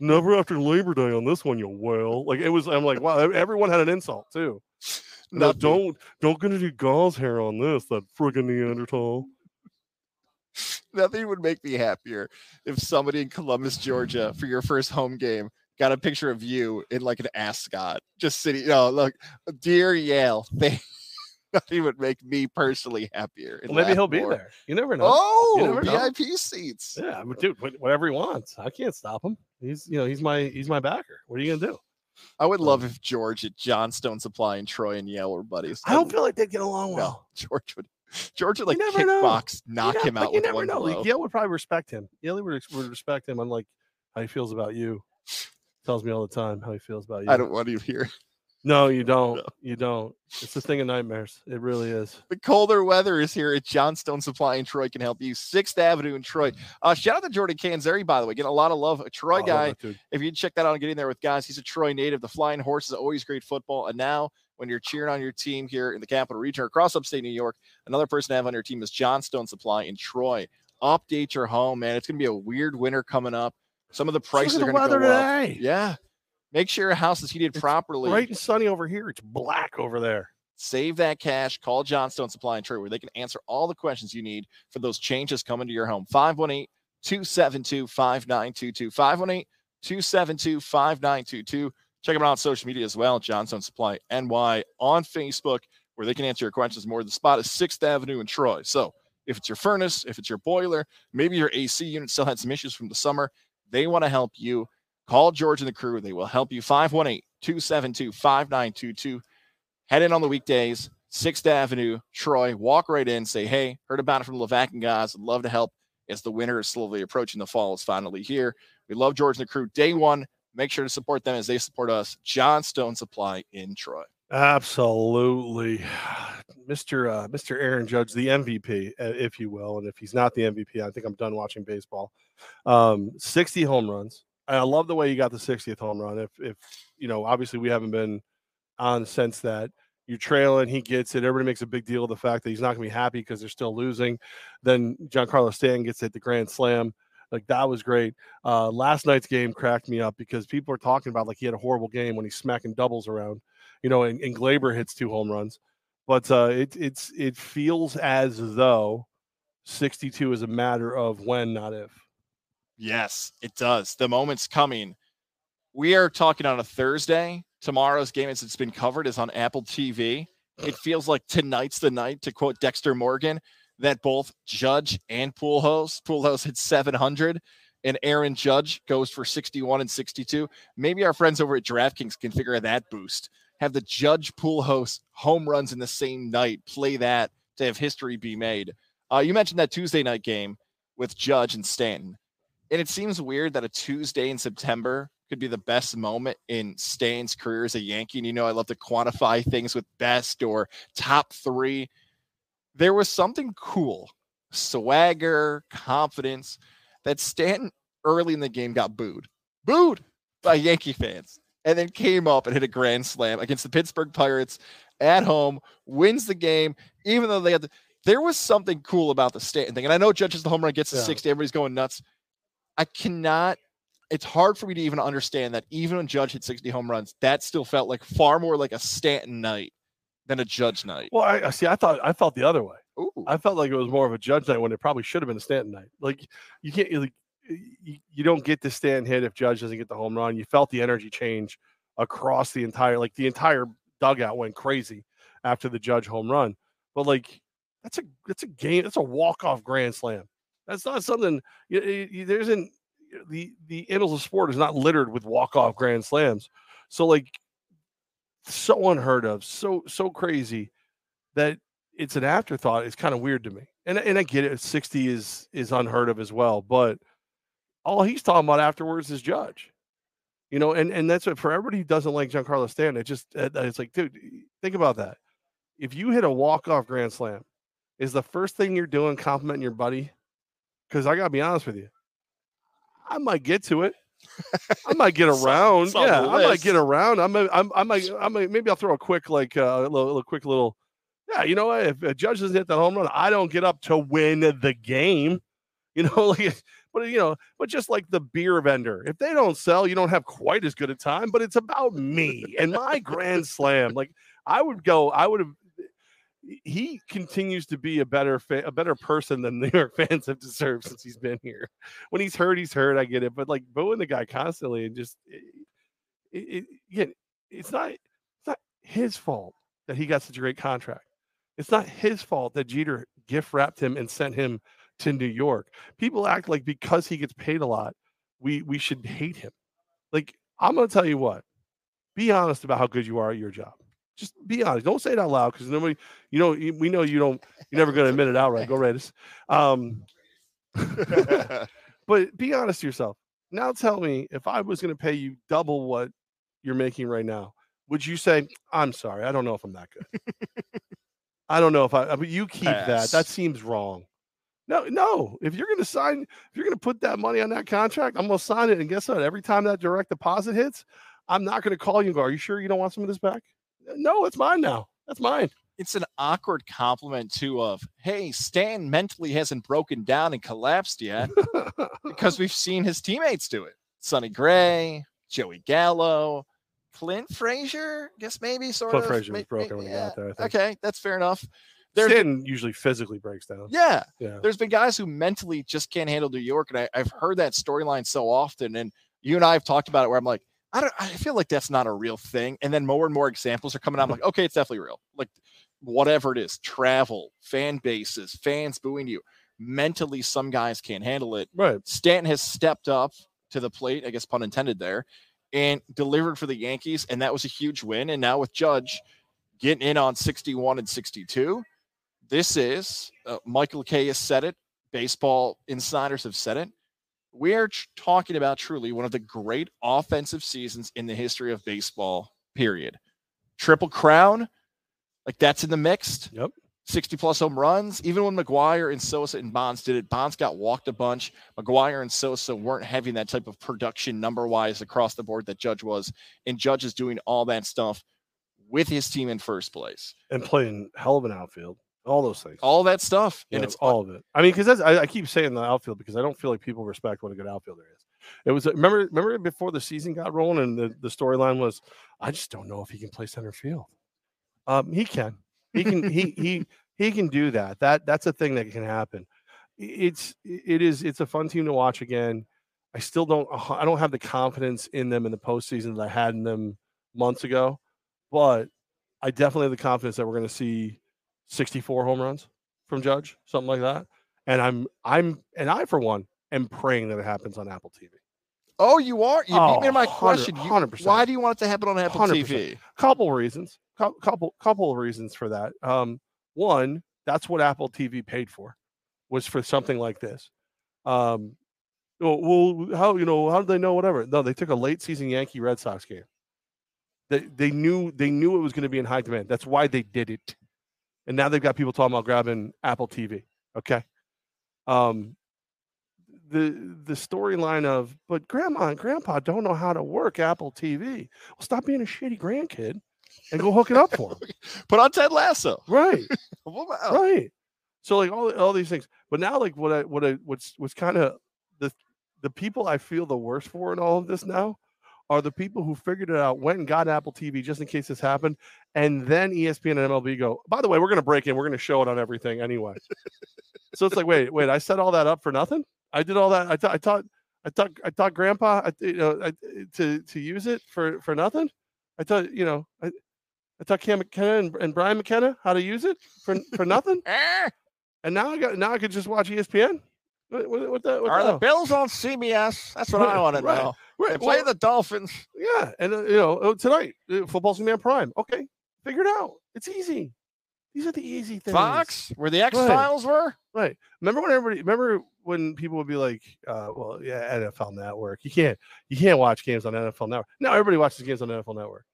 Never after Labor Day on this one, you will. Like it was, I'm like, wow, everyone had an insult too. No, don't don't gonna do Gauze hair on this, that friggin' Neanderthal. Nothing would make me happier if somebody in Columbus, Georgia, for your first home game. Got a picture of you in like an ascot, just sitting. Oh, look, dear Yale, they. He would make me personally happier. Well, maybe he'll more. be there. You never know. Oh, never know. V I P seats. Yeah, but dude, whatever he wants, I can't stop him. He's, you know, he's my, he's my backer. What are you gonna do? I would um, love if George at Johnstone Supply and Troy and Yale were buddies. I don't feel like they'd get along well. No, George would. George would like kickbox, knock him out. You never know. Like, Yale would probably respect him. Yale would, would respect him. Unlike how he feels about you. Tells me all the time how he feels about you. I don't want to hear. No, you don't. No. You don't. It's the thing of nightmares. It really is. The colder weather is here at Johnstone Supply in Troy. Can help you. Sixth Avenue in Troy. Uh, shout out to Jordan Canzeri, by the way. Getting a lot of love. A Troy oh, guy. If you check that out and get in there with guys, he's a Troy native. The Flying Horse is always great football. And now when you're cheering on your team here in the Capital Region or across upstate New York, another person to have on your team is Johnstone Supply in Troy. Update your home, man. It's going to be a weird winter coming up. Some of the prices Look at the are going to go up. Today. Yeah. Make sure your house is heated it's properly. Bright and sunny over here. It's black over there. Save that cash. Call Johnstone Supply and Trade where they can answer all the questions you need for those changes coming to your home. five one eight, two seven two, five nine two two. five one eight, two seven two, five nine two two. Check them out on social media as well. Johnstone Supply N Y on Facebook where they can answer your questions more. The spot is sixth Avenue in Troy. So if it's your furnace, if it's your boiler, maybe your A C unit still had some issues from the summer, they want to help you. Call George and the crew. They will help you. five one eight, two seven two, five nine two two. Head in on the weekdays, sixth Avenue, Troy. Walk right in. Say, hey, heard about it from Levac and guys. I'd love to help as the winter is slowly approaching. The fall is finally here. We love George and the crew. Day one, make sure to support them as they support us. Johnstone Supply in Troy. Absolutely. Mister Uh, Mister Aaron Judge, the M V P, if you will. And if he's not the M V P, I think I'm done watching baseball. Um, sixty home runs. And I love the way you got the sixtieth home run. If, if you know, obviously we haven't been on since that. You're trailing. He gets it. Everybody makes a big deal of the fact that he's not going to be happy because they're still losing. Then Giancarlo Stanton gets hit the grand slam. Like, that was great. Uh, last night's game cracked me up because people are talking about, like, he had a horrible game when he's smacking doubles around. You know, and, and Glaber hits two home runs. But uh, it, it's, it feels as though sixty-two is a matter of when, not if. Yes, it does. The moment's coming. We are talking on a Thursday. Tomorrow's game, as it's been covered, is on Apple T V. It feels like tonight's the night, to quote Dexter Morgan, that both Judge and Pujols, Pujols hit seven hundred, and Aaron Judge goes for sixty-one and sixty-two. Maybe our friends over at DraftKings can figure out that boost. Have the Judge Pujols home runs in the same night. Play that to have history be made. Uh, you mentioned that Tuesday night game with Judge and Stanton. And it seems weird that a Tuesday in September could be the best moment in Stan's career as a Yankee. And, you know, I love to quantify things with best or top three. There was something cool, swagger, confidence, that Stanton early in the game got booed, booed by Yankee fans, and then came up and hit a grand slam against the Pittsburgh Pirates at home, wins the game, even though they had the, there was something cool about the Stanton thing. And I know Judge is the home run, gets the yeah. sixty, everybody's going nuts. I cannot, it's hard for me to even understand that even when Judge hit sixty home runs, that still felt like far more like a Stanton night than a Judge night. Well, I see, I thought, I felt the other way. Ooh. I felt like it was more of a Judge night when it probably should have been a Stanton night. Like you can't, like, you, you don't get the Stanton hit if Judge doesn't get the home run. You felt the energy change across the entire, like the entire dugout went crazy after the Judge home run. But like, that's a, that's a game. That's a walk-off grand slam. That's not something you, you, there isn't the, the annals of sport is not littered with walk-off grand slams. So like so unheard of, so, so crazy that it's an afterthought. It's kind of weird to me. And, and I get it. sixty is, is unheard of as well, but all he's talking about afterwards is Judge, you know, and, and that's what, for everybody who doesn't like Giancarlo Stanton, it just, it's like, dude, think about that. If you hit a walk-off grand slam, is the first thing you're doing complimenting your buddy? Because I gotta be honest with you, I might get to it. I might get around. Some, some yeah, I might get around. I'm, I'm, I might, I might, maybe I'll throw a quick, like a uh, little, little, quick little. Yeah, you know what? If a Judge doesn't hit that home run, I don't get up to win the game. You know, like, but you know, but just like the beer vendor, if they don't sell, you don't have quite as good a time. But it's about me and my grand slam. Like I would go, I would have. He continues to be a better fa- a better person than New York fans have deserved since he's been here. When he's hurt, he's hurt. I get it, but like booing the guy constantly and just it, it, it, it's not it's not his fault that he got such a great contract. It's not his fault that Jeter gift wrapped him and sent him to New York. People act like because he gets paid a lot, we we should hate him. Like I'm gonna tell you what, be honest about how good you are at your job. Just be honest. Don't say it out loud because nobody, you know, we know you don't, you're never going to admit it outright. Go Raiders. Um, but be honest to yourself. Now tell me, if I was going to pay you double what you're making right now, would you say, I'm sorry, I don't know if I'm that good? I don't know if I, but you keep Pass. that. That seems wrong. No, no. If you're going to sign, if you're going to put that money on that contract, I'm going to sign it. And guess what? Every time that direct deposit hits, I'm not going to call you and go, are you sure you don't want some of this back? No, it's mine now. That's mine. It's an awkward compliment, too, of, hey, Stan mentally hasn't broken down and collapsed yet because we've seen his teammates do it. Sonny Gray, Joey Gallo, Clint Frazier, I guess maybe sort Clint of. Clint Frazier was broken when he got there, I think. Okay, that's fair enough. There's, Stan usually physically breaks down. Yeah, yeah. There's been guys who mentally just can't handle New York, and I, I've heard that storyline so often, and you and I have talked about it where I'm like, I don't, I feel like that's not a real thing. And then more and more examples are coming out. I'm like, okay, it's definitely real. Like whatever it is, travel, fan bases, fans booing you. Mentally, some guys can't handle it. Right. Stanton has stepped up to the plate, I guess pun intended there, and delivered for the Yankees. And that was a huge win. And now with Judge getting in on sixty-one and sixty-two, this is, uh, Michael Kay has said it. Baseball insiders have said it. We're t- talking about truly one of the great offensive seasons in the history of baseball, period. Triple crown, like that's in the mix. Yep. sixty-plus home runs. Even when McGuire and Sosa and Bonds did it, Bonds got walked a bunch. McGuire and Sosa weren't having that type of production number-wise across the board that Judge was, and Judge is doing all that stuff with his team in first place. And playing hell of an outfield. All those things. All that stuff. Yeah, and it's all of it. I mean, because that's I, I keep saying the outfield because I don't feel like people respect what a good outfielder is. It was remember, remember before the season got rolling and the, the storyline was, I just don't know if he can play center field. Um, he can. He can he he he can do that. That that's a thing that can happen. It's it is it's a fun team to watch again. I still don't I don't have the confidence in them in the postseason that I had in them months ago, but I definitely have the confidence that we're gonna see sixty-four home runs from Judge, something like that. And I'm, I'm, and I, for one, am praying that it happens on Apple T V. Oh, you are? You oh, beat me to my question. You, one hundred percent. Why do you want it to happen on Apple one hundred percent. T V? Couple reasons, Co- couple, couple of reasons for that. Um, one, that's what Apple T V paid for, was for something like this. Um, well, how, you know, how did they know whatever? No, they took a late season Yankee Red Sox game. They they knew they knew it was going to be in high demand. That's why they did it. And now they've got people talking about grabbing Apple T V. Okay. Um, the the storyline of, but grandma and grandpa don't know how to work Apple T V. Well, stop being a shitty grandkid and go hook it up for them. Put on Ted Lasso. Right. Right. So like all all these things. But now like what I what I what's what's kind of the the people I feel the worst for in all of this now are the people who figured it out, went and got Apple T V just in case this happened, and then E S P N and M L B go, by the way, we're going to break in, we're going to show it on everything anyway. So it's like, wait, wait, I set all that up for nothing? I did all that. I, th- I taught, I taught, I taught Grandpa, I, you know, I, to to use it for, for nothing. I taught, you know, I, I taught Cam McKenna and, and Brian McKenna how to use it for for nothing. And now I got, now I could just watch E S P N. What, what, what the, what Are the, the Bills on C B S? That's what right, I want to right. know. Right. They play well, the Dolphins. Yeah, and uh, you know tonight football's gonna be on Prime. Okay, figure it out. It's easy. These are the easy things. Fox, where the X Files right. were. Right. Remember when everybody? Remember when people would be like, uh, "Well, yeah, N F L Network. You can't, you can't watch games on N F L Network." Now everybody watches games on N F L Network.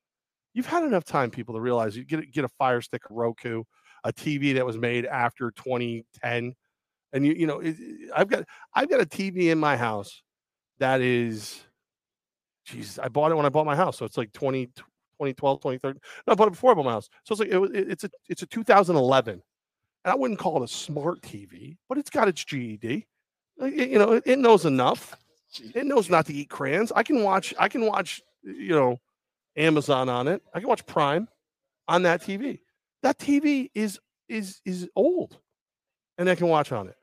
You've had enough time, people, to realize you get get a Fire Stick, a Roku, a T V that was made after twenty ten. And you, you know, it, I've got, I've got a T V in my house that is, Jesus, I bought it when I bought my house. So it's like twenty twelve, twenty thirteen. No, I bought it before I bought my house. So it's like, it, it, it's a, it's a two thousand eleven, and I wouldn't call it a smart T V, but it's got its G E D. Like, it, you know, it, it knows enough. It knows not to eat crayons. I can watch, I can watch, you know, Amazon on it. I can watch Prime on that T V. That T V is, is, is old, and I can watch on it.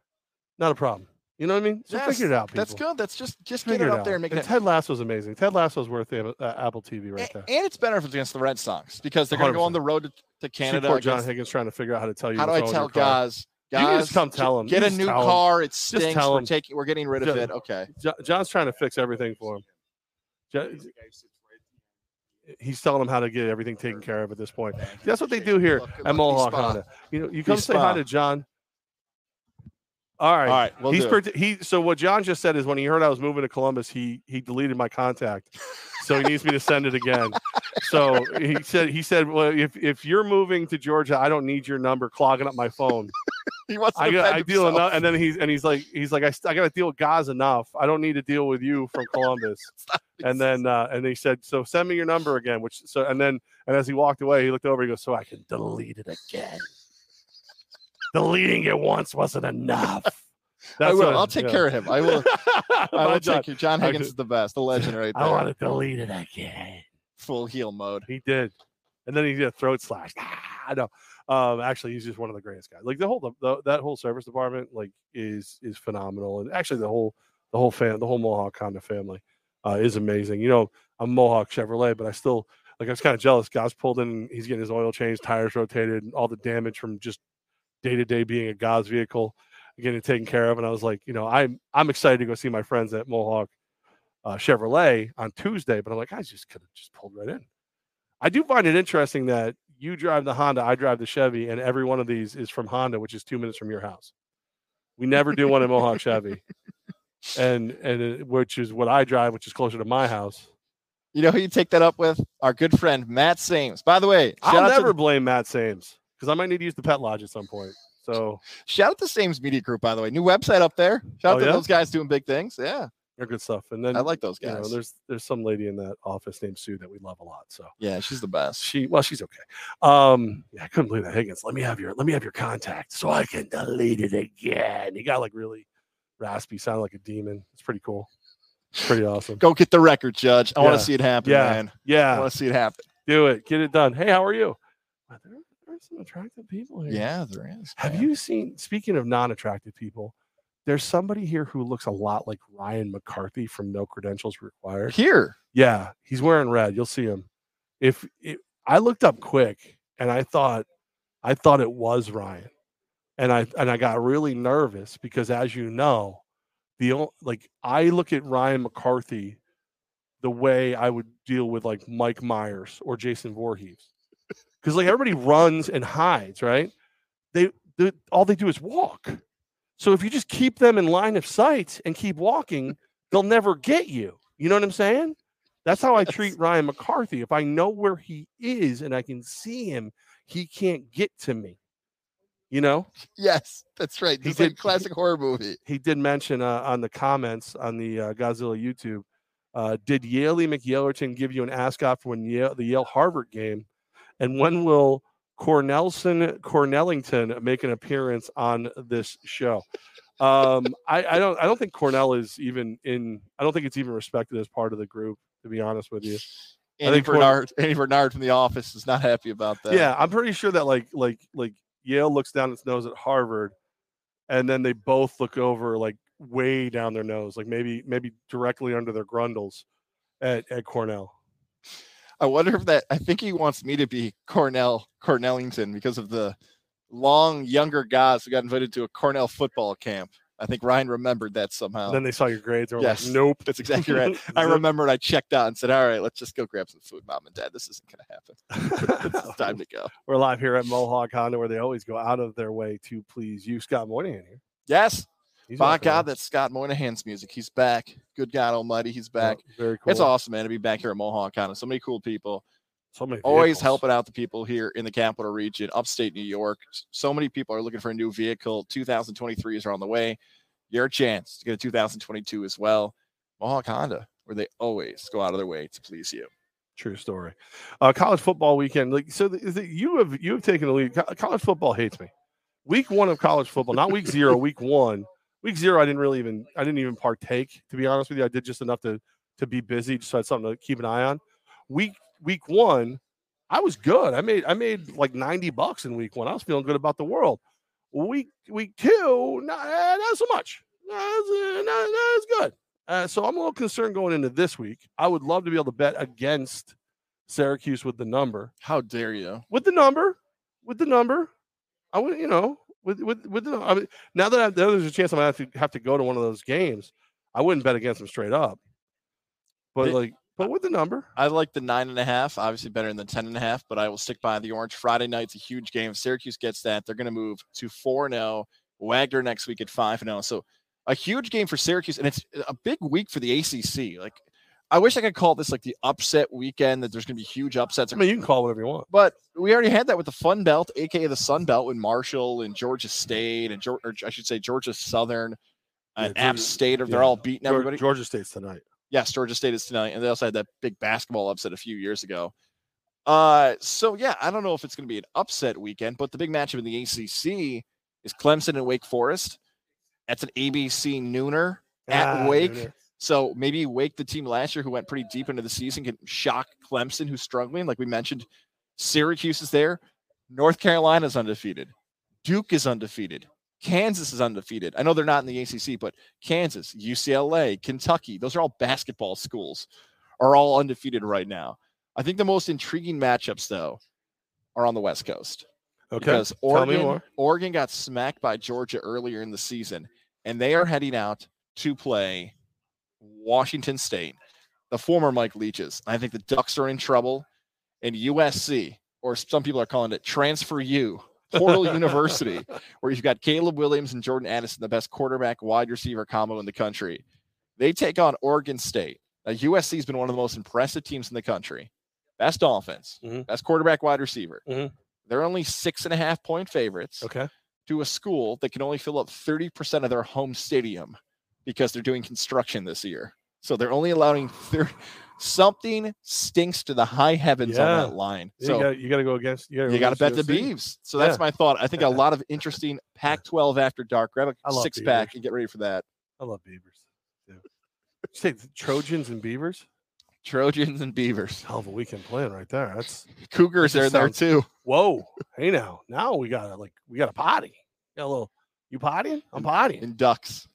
Not a problem. You know what I mean? So yes, figure it out, people. That's good. That's just just figure get it up out. there and make and it. Ted Lasso's amazing. Ted Lasso's worth the uh, Apple T V right there. And it's better if it's against the Red Sox because they're going to go on the road to, to Canada. See, poor John Higgins trying to figure out how to tell you. How do I tell guys? Guys, you can just come tell them. Get a new car. It stinks. We're taking. We're getting rid of it. Okay. John's trying to fix everything for him. John, he's telling them how to get everything taken care of at this point. That's what they do here at Mohawk Honda. You know, you come say hi to John. All right. All right we'll He's per- he so what John just said is when he heard I was moving to Columbus, he he deleted my contact. So he needs me to send it again. So he said he said, well, if if you're moving to Georgia, I don't need your number clogging up my phone. He wants to I, I deal enough and then he's and he's like he's like I, I got to deal with guys enough. I don't need to deal with you from Columbus. And then uh, and he said, so send me your number again, which so and then and as he walked away, he looked over, he goes, so I can delete it again. Deleting it once wasn't enough. That's I will. What, I'll take yeah. care of him. I will. I will take you. John Higgins is the best. The legend right there. I want to delete it again. Full heel mode. He did. And then he did a throat slash. I know. Um, actually, he's just one of the greatest guys. Like the whole, the, the, that whole service department like is, is phenomenal. And actually the whole, the whole fan, the whole Mohawk Honda family uh, is amazing. You know, I'm Mohawk Chevrolet, but I still like, I was kind of jealous. Guys pulled in, he's getting his oil changed, tires rotated and all the damage from just day-to-day being a God's vehicle getting taken care of. And I was like, you know, I'm, I'm excited to go see my friends at Mohawk uh, Chevrolet on Tuesday, but I'm like, I just could have just pulled right in. I do find it interesting that you drive the Honda, I drive the Chevy, and every one of these is from Honda, which is two minutes from your house. We never do one at Mohawk Chevy. And, and it, which is what I drive, which is closer to my house. You know who you take that up with? Our good friend, Matt Sames. By the way, I'll never to- blame Matt Sames. Because I might need to use the Pet Lodge at some point. So shout out to Sames Media Group, by the way. New website up there. Shout out oh, to yeah? those guys doing big things. Yeah. They're good stuff. And then I like those guys. You know, there's there's some lady in that office named Sue that we love a lot. So yeah, she's the best. She well, she's okay. Um, yeah, I couldn't believe that. Higgins, let me have your let me have your contact so I can delete it again. He got like really raspy, sounded like a demon. It's pretty cool. It's pretty awesome. Go get the record, Judge. I yeah. want to see it happen, yeah. man. Yeah. I want to see it happen. Do it. Get it done. Hey, how are you? Some attractive people here. Yeah, there is. Have man. you seen, speaking of non-attractive people, there's somebody here who looks a lot like Ryan McCarthy from No Credentials Required. Here? Yeah, he's wearing red. You'll see him. If it, I looked up quick and I thought I thought it was Ryan. And I and I got really nervous because as you know, the like I look at Ryan McCarthy the way I would deal with like Mike Myers or Jason Voorhees. Because like everybody runs and hides, right? They, they all they do is walk. So if you just keep them in line of sight and keep walking, they'll never get you. You know what I'm saying? That's how I treat Ryan McCarthy. If I know where he is and I can see him, he can't get to me. You know? Yes, that's right. He did, like classic horror movie. He did mention uh, on the comments on the uh, Godzilla YouTube, uh, did Yaley McYellerton give you an ascot for when Yale, the Yale-Harvard game? And when will Cornelson Cornellington make an appearance on this show? Um, I, I don't. I don't think Cornell is even in. I don't think it's even respected as part of the group. To be honest with you, Andy I think Bernard, Corn- Andy Bernard from The Office is not happy about that. Yeah, I'm pretty sure that like like like Yale looks down its nose at Harvard, and then they both look over like way down their nose, like maybe maybe directly under their grundles at at Cornell. I wonder if that, I think he wants me to be Cornell Cornellington because of the long younger guys who got invited to a Cornell football camp. I think Ryan remembered that somehow. And then they saw your grades. Or yes. Like, nope. That's exactly right. I remembered I checked out and said, all right, let's just go grab some food, Mom and Dad. This isn't going to happen. It's time to go. We're live here at Mohawk Honda, where they always go out of their way to please you. Scott Moynihan here. Yes. He's My God, that's Scott Moynihan's music. He's back. Good God Almighty, he's back. Oh, very cool. It's awesome, man, to be back here at Mohawk Honda. So many cool people. So many vehicles. Always helping out the people here in the Capital Region, upstate New York. So many people are looking for a new vehicle. two thousand twenty-three is on the way. Your chance to get a two thousand twenty-two as well. Mohawk Honda, where they always go out of their way to please you. True story. Uh, college football weekend. Like so, the, the, you have you have taken the lead. College football hates me. Week one of college football, not week zero. Week one. Week zero, I didn't really even I didn't even partake, to be honest with you. I did just enough to to be busy, just so I had something to keep an eye on. Week week one, I was good. I made I made like ninety bucks in week one. I was feeling good about the world. Week week two, not, not so much. Not, not, not as good. Uh, so I'm a little concerned going into this week. I would love to be able to bet against Syracuse with the number. How dare you? With the number, with the number, I would, you know. With with with the, I mean, now that I, there's a chance I'm gonna have to have to go to one of those games, I wouldn't bet against them straight up. But it, like, but with the number, I like the nine and a half. Obviously, better than the ten and a half. But I will stick by the orange. Friday night's a huge game. If Syracuse gets that, they're gonna move to four and zero. Wagner next week at five and zero. So a huge game for Syracuse, and it's a big week for the A C C. Like, I wish I could call this like the upset weekend, that there's going to be huge upsets. I mean, you can call it whatever you want. But we already had that with the Fun Belt, a k a the Sun Belt, with Marshall and Georgia State and Georgia, I should say Georgia Southern and yeah, App State. Or they're yeah. all beating everybody. Georgia State's tonight. Yes, Georgia State is tonight. And they also had that big basketball upset a few years ago. Uh, so, yeah, I don't know if it's going to be an upset weekend, but the big matchup in the A C C is Clemson and Wake Forest. That's an A B C nooner at ah, Wake. Nooner. So maybe Wake, the team last year who went pretty deep into the season, can shock Clemson, who's struggling. Like we mentioned, Syracuse is there. North Carolina is undefeated. Duke is undefeated. Kansas is undefeated. I know they're not in the A C C, but Kansas, U C L A, Kentucky, those are all basketball schools, are all undefeated right now. I think the most intriguing matchups, though, are on the West Coast. Okay. Because Oregon, Oregon got smacked by Georgia earlier in the season, and they are heading out to play Washington State, the former Mike Leach's. I think the Ducks are in trouble, and U S C, or some people are calling it Transfer U, Portal University, where you've got Caleb Williams and Jordan Addison, the best quarterback wide receiver combo in the country. They take on Oregon State. Now, U S C has been one of the most impressive teams in the country. Best offense, mm-hmm. best quarterback wide receiver. Mm-hmm. They're only six and a half point favorites okay. to a school that can only fill up thirty percent of their home stadium, because they're doing construction this year. So they're only allowing thirty. Something stinks to the high heavens yeah. on that line. So you got to go against. You got to bet U S C. The Beavs. So yeah. that's my thought. I think a lot of interesting Pac twelve after dark. Grab a six Beavers. Pack and get ready for that. I love Beavers. Yeah. Say Trojans and Beavers. Trojans and Beavers. Hell of a weekend plan right there. That's Cougars that are sounds, there too. Whoa! Hey now, now we got like we got a potty. Got a little. You pottying? I'm pottying. And Ducks.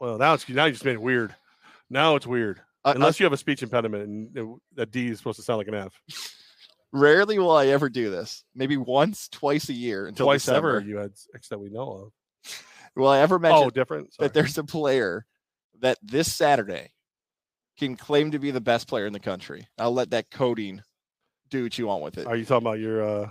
Well, now it's now you just made it weird. Now it's weird. Uh, Unless uh, you have a speech impediment and a D is supposed to sound like an F. Rarely will I ever do this. Maybe once, twice a year until twice December. Ever you had X that we know of. Will I ever mention oh, different? Sorry. That there's a player that this Saturday can claim to be the best player in the country? I'll let that coding do what you want with it. Are you talking about your uh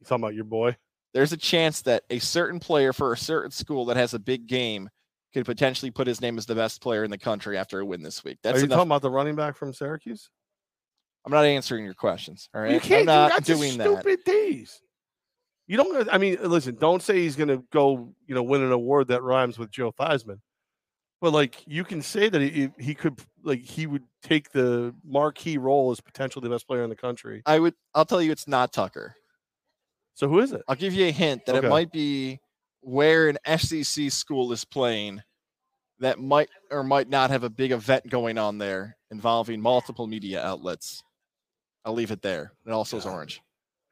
you talking about your boy? There's a chance that a certain player for a certain school that has a big game could potentially put his name as the best player in the country after a win this week. That's Are you enough. talking about the running back from Syracuse? I'm not answering your questions. All right. You can't I'm not do doing that. Stupid days. You don't, I mean, listen, don't say he's going to go, you know, win an award that rhymes with Joe Theismann. But, like, you can say that he, he could, like, he would take the marquee role as potentially the best player in the country. I would, I'll tell you it's not Tucker. So who is it? I'll give you a hint that okay. it might be where an S E C school is playing that might or might not have a big event going on there involving multiple media outlets. I'll leave it there. It also is orange.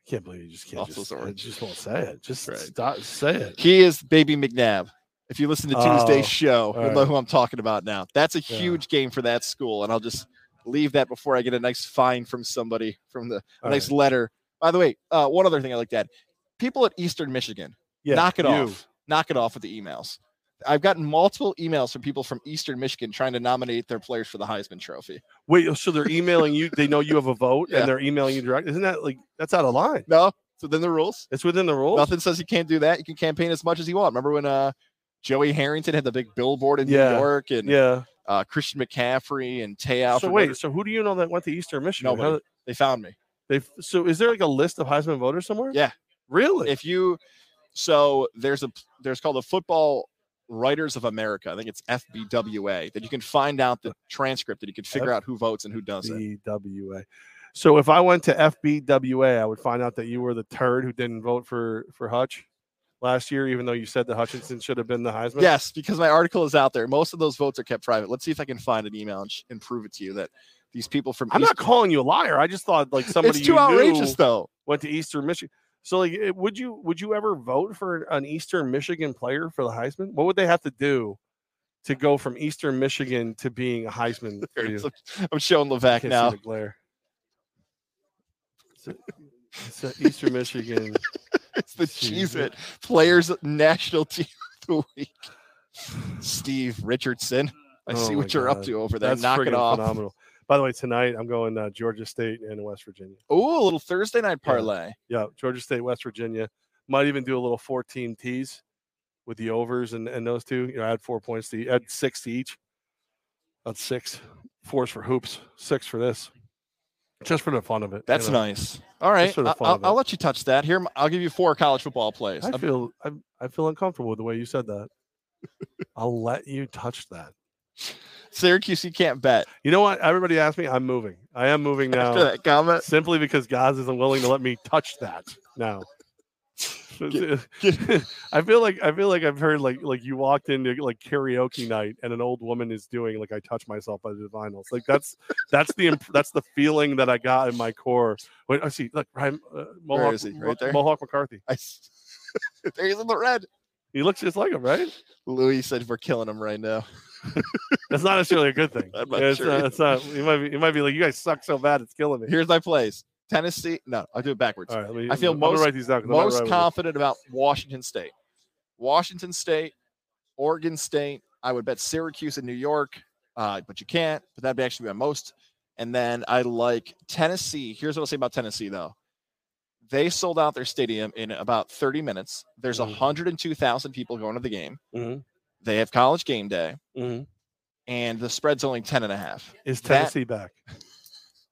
I can't believe you just can't. Also just, orange. Just won't say it. Just right. stop say it. He is Baby McNabb. If you listen to Tuesday's oh, show, you'll right. know who I'm talking about now. That's a huge yeah. game for that school, and I'll just leave that before I get a nice fine from somebody from the a nice right. letter. By the way, uh, one other thing I like to add. People at Eastern Michigan, yeah, knock it you. off. Knock it off with the emails. I've gotten multiple emails from people from Eastern Michigan trying to nominate their players for the Heisman Trophy. Wait, so they're emailing you? They know you have a vote, yeah. and they're emailing you directly? Isn't that like that's out of line? No, it's within the rules. It's within the rules. Nothing says you can't do that. You can campaign as much as you want. Remember when uh, Joey Harrington had the big billboard in yeah. New York, and yeah. uh, Christian McCaffrey and Te'o. So wait, so who do you know that went to Eastern Michigan? Nobody. How, they found me. They so is there like a list of Heisman voters somewhere? Yeah, really. If you so there's a there's called the Football Writers of America. I think it's F B W A that you can find out the transcript that you can figure F- out who votes and who doesn't. F B W A. So if I went to F B W A, I would find out that you were the turd who didn't vote for for Hutch last year, even though you said that Hutchinson should have been the Heisman. Yes, because my article is out there. Most of those votes are kept private. Let's see if I can find an email and, sh- and prove it to you that these people from I'm Eastern- not calling you a liar. I just thought like somebody it's too you outrageous knew though went to Eastern Michigan. So, like, would you would you ever vote for an Eastern Michigan player for the Heisman? What would they have to do to go from Eastern Michigan to being a Heisman? I'm showing Levac now. The glare. It's, a, it's a Eastern Michigan. It's the Cheez It Players National Team of the Week. Steve Richardson. I oh see what you're God. up to over there. That's Knock it off. Phenomenal. By the way, tonight I'm going uh, Georgia State and West Virginia. Oh, a little Thursday night parlay. Yeah. yeah, Georgia State, West Virginia. Might even do a little fourteen tees with the overs and, and those two. You know, add four points to add six to each. That's six. Fours for hoops. Six for this. Just for the fun of it. That's you know? nice. All right, I'll, I'll, I'll let you touch that. Here, I'll give you four college football plays. I I'm, feel I I feel uncomfortable with the way you said that. I'll let you touch that. Syracuse, you can't bet. You know what? Everybody asked me. I'm moving. I am moving now. After that comment, simply because Gaz isn't willing to let me touch that now. Get, get. I feel like I feel like I've heard like like you walked into like karaoke night and an old woman is doing like I touch myself by the vinyls. Like that's that's the imp- that's the feeling that I got in my core. Wait, I see. Look, Ryan, uh, Mohawk, Where is he? Right there? Mohawk McCarthy. I, there he's in the red. He looks just like him, right? Louis said we're killing him right now. That's not necessarily a good thing. I'm not it's, sure. Not, it's not. You might be. You might be like, you guys suck so bad, it's killing me. Here's my plays: Tennessee. No, I'll do it backwards. Right, me, I feel I'm most, write these down most right confident about Washington State, Washington State, Oregon State. I would bet Syracuse and New York, uh, but you can't. But that'd be actually my most. And then I like Tennessee. Here's what I'll say about Tennessee, though. They sold out their stadium in about thirty minutes. There's mm-hmm. one hundred two thousand people going to the game. Mm-hmm. They have College Game Day, mm-hmm. and the spread's only ten and a half. Is Tennessee that,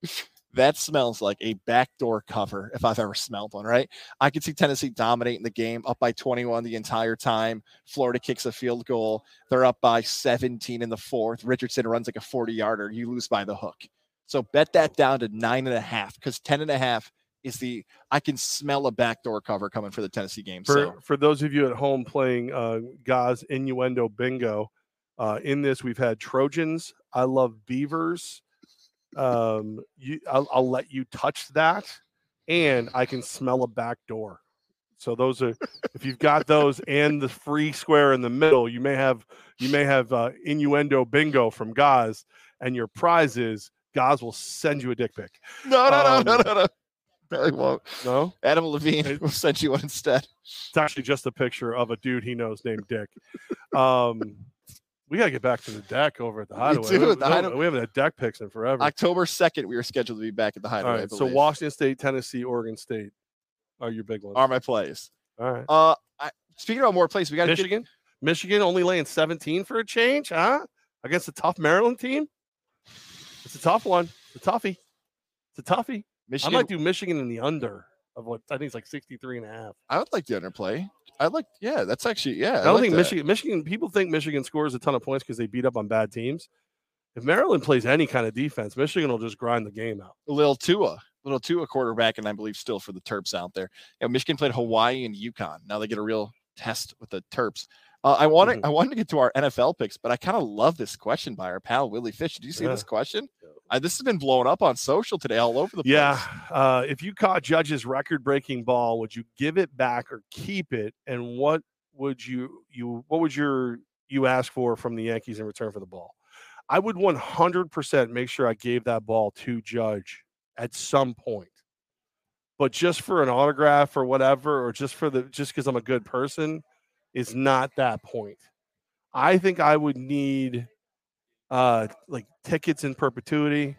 back? That smells like a backdoor cover, if I've ever smelled one, right? I could see Tennessee dominating the game, up by twenty-one the entire time. Florida kicks a field goal. They're up by seventeen in the fourth. Richardson runs like a forty-yarder. You lose by the hook. So bet that down to nine and a half, because ten and a half is the I can smell a backdoor cover coming for the Tennessee game. For, so. for those of you at home playing uh, Gaz Innuendo Bingo, uh, in this we've had Trojans, I love Beavers, um, you, I'll, I'll let you touch that, and I can smell a backdoor. So those are if you've got those and the free square in the middle, you may have you may have uh, Innuendo Bingo from Gaz, and your prize is Gaz will send you a dick pic. No, no, um, no, no, no, no. Really won't. No, Adam Levine will send you one instead. It's actually just a picture of a dude he knows named Dick. Um, we gotta get back to the deck over at the Hideaway. We, we, the hideaway. we haven't had deck picks in forever. October second, we were scheduled to be back at the Hideaway. All right, so Washington State, Tennessee, Oregon State are your big ones. Are my plays. All right. Uh, I, speaking about more plays, we got Michigan. Get, Michigan only laying seventeen for a change, huh? Against a tough Maryland team? It's a tough one. It's a toughie. It's a toughie. Michigan. I might do Michigan in the under of what I think it's like sixty-three and a half. I would like the under play. I like, yeah, that's actually, yeah. I, I don't like think that. Michigan, Michigan, people think Michigan scores a ton of points because they beat up on bad teams. If Maryland plays any kind of defense, Michigan will just grind the game out. A little Tua, little Tua quarterback, and I believe still for the Terps out there. Yeah, Michigan played Hawaii and UConn. Now they get a real test with the Terps. Uh, I want to, mm-hmm. I wanted to get to our N F L picks, but I kind of love this question by our pal Willie Fish. Did you see yeah. this question? Uh, this has been blowing up on social today, all over the place. Yeah. Uh, if you caught Judge's record-breaking ball, would you give it back or keep it? And what would you you what would your you ask for from the Yankees in return for the ball? I would one hundred percent make sure I gave that ball to Judge at some point, but just for an autograph or whatever, or just for the just because I'm a good person. Is not that point. I think I would need uh, like tickets in perpetuity.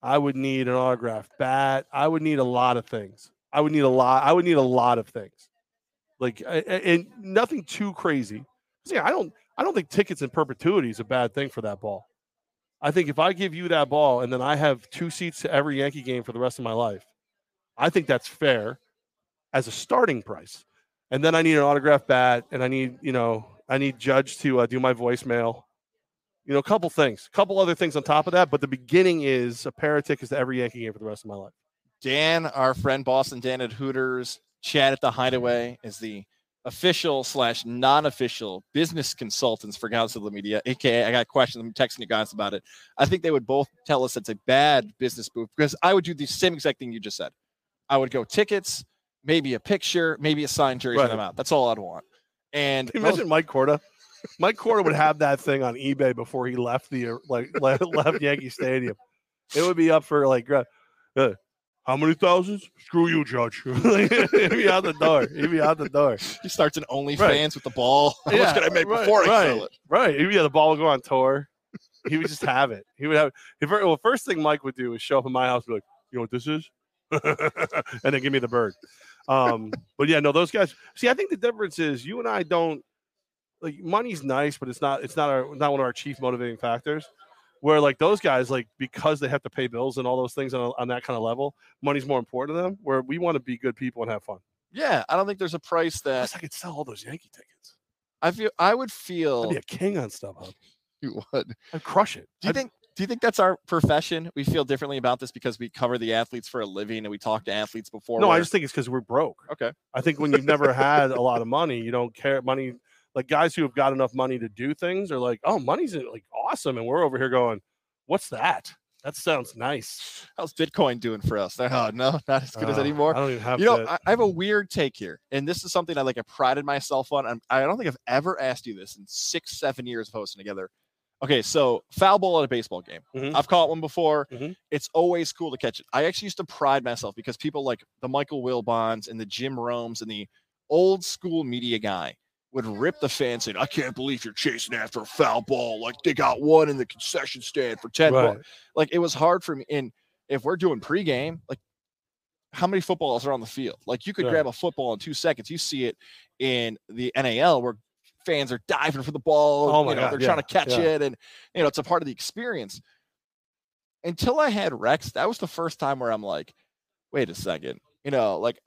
I would need an autographed bat. I would need a lot of things. I would need a lot. I would need a lot of things. Like I, and nothing too crazy. Yeah, I don't. I don't think tickets in perpetuity is a bad thing for that ball. I think if I give you that ball and then I have two seats to every Yankee game for the rest of my life, I think that's fair as a starting price. And then I need an autographed bat, and I need, you know, I need Judge to uh, do my voicemail. You know, a couple things, a couple other things on top of that. But the beginning is a pair of tickets to every Yankee game for the rest of my life. Dan, our friend Boston Dan at Hooters, Chad at the Hideaway is the official slash non-official business consultants for Guys of the Media, a k a. I got a question. I'm texting you guys about it. I think they would both tell us it's a bad business move because I would do the same exact thing you just said. I would go tickets. Maybe a picture, maybe a signed jersey right. I'm out. That's all I'd want. And Can you imagine most- Mike Corda. Mike Corda would have that thing on eBay before he left the like left Yankee Stadium. It would be up for like uh, how many thousands? Screw you, Judge. He'd be out the door. He'd be out the door. He starts an OnlyFans right. with the ball. How yeah, much can I make right, before I right, sell it? Right. He'd be, yeah, the ball would go on tour. He would just have it. He would have. If, well, first thing Mike would do is show up in my house and be like, "You know what this is?" And then give me the bird. Um, but yeah, no, those guys. See, I think the difference is you and I don't like money's nice, but it's not. It's not our not one of our chief motivating factors. Where like those guys, like because they have to pay bills and all those things on a, on that kind of level, money's more important to them. Where we want to be good people and have fun. Yeah, I don't think there's a price that I, I could sell all those Yankee tickets. I feel I would feel I'd be a king on StubHub. You would. I'd crush it. Do you I'd, think? Do you think that's our profession? We feel differently about this because we cover the athletes for a living and we talk to athletes before. No, we're... I just think it's because we're broke. Okay. I think when you've never had a lot of money, you don't care. Money, like guys who have got enough money to do things are like, oh, money's like awesome. And we're over here going, what's that? That sounds nice. How's Bitcoin doing for us? Oh, no, not as good uh, as anymore. I don't even have You know, I, I have a weird take here. And this is something I like, I prided myself on. I'm, I don't think I've ever asked you this in six, seven years of hosting together. Okay, so foul ball at a baseball game. Mm-hmm. I've caught one before. Mm-hmm. It's always cool to catch it. I actually used to pride myself because people like the Michael Wilbons and the Jim Romes and the old school media guy would rip the fan saying, I can't believe you're chasing after a foul ball. Like they got one in the concession stand for ten bucks. Right. Like it was hard for me. And if we're doing pregame, like how many footballs are on the field? Like you could yeah. grab a football in two seconds. You see it in the N A L where fans are diving for the ball. Oh my you know, God. They're yeah. trying to catch yeah. it. And, you know, it's a part of the experience. Until I had Rex, that was the first time where I'm like, wait a second. You know, like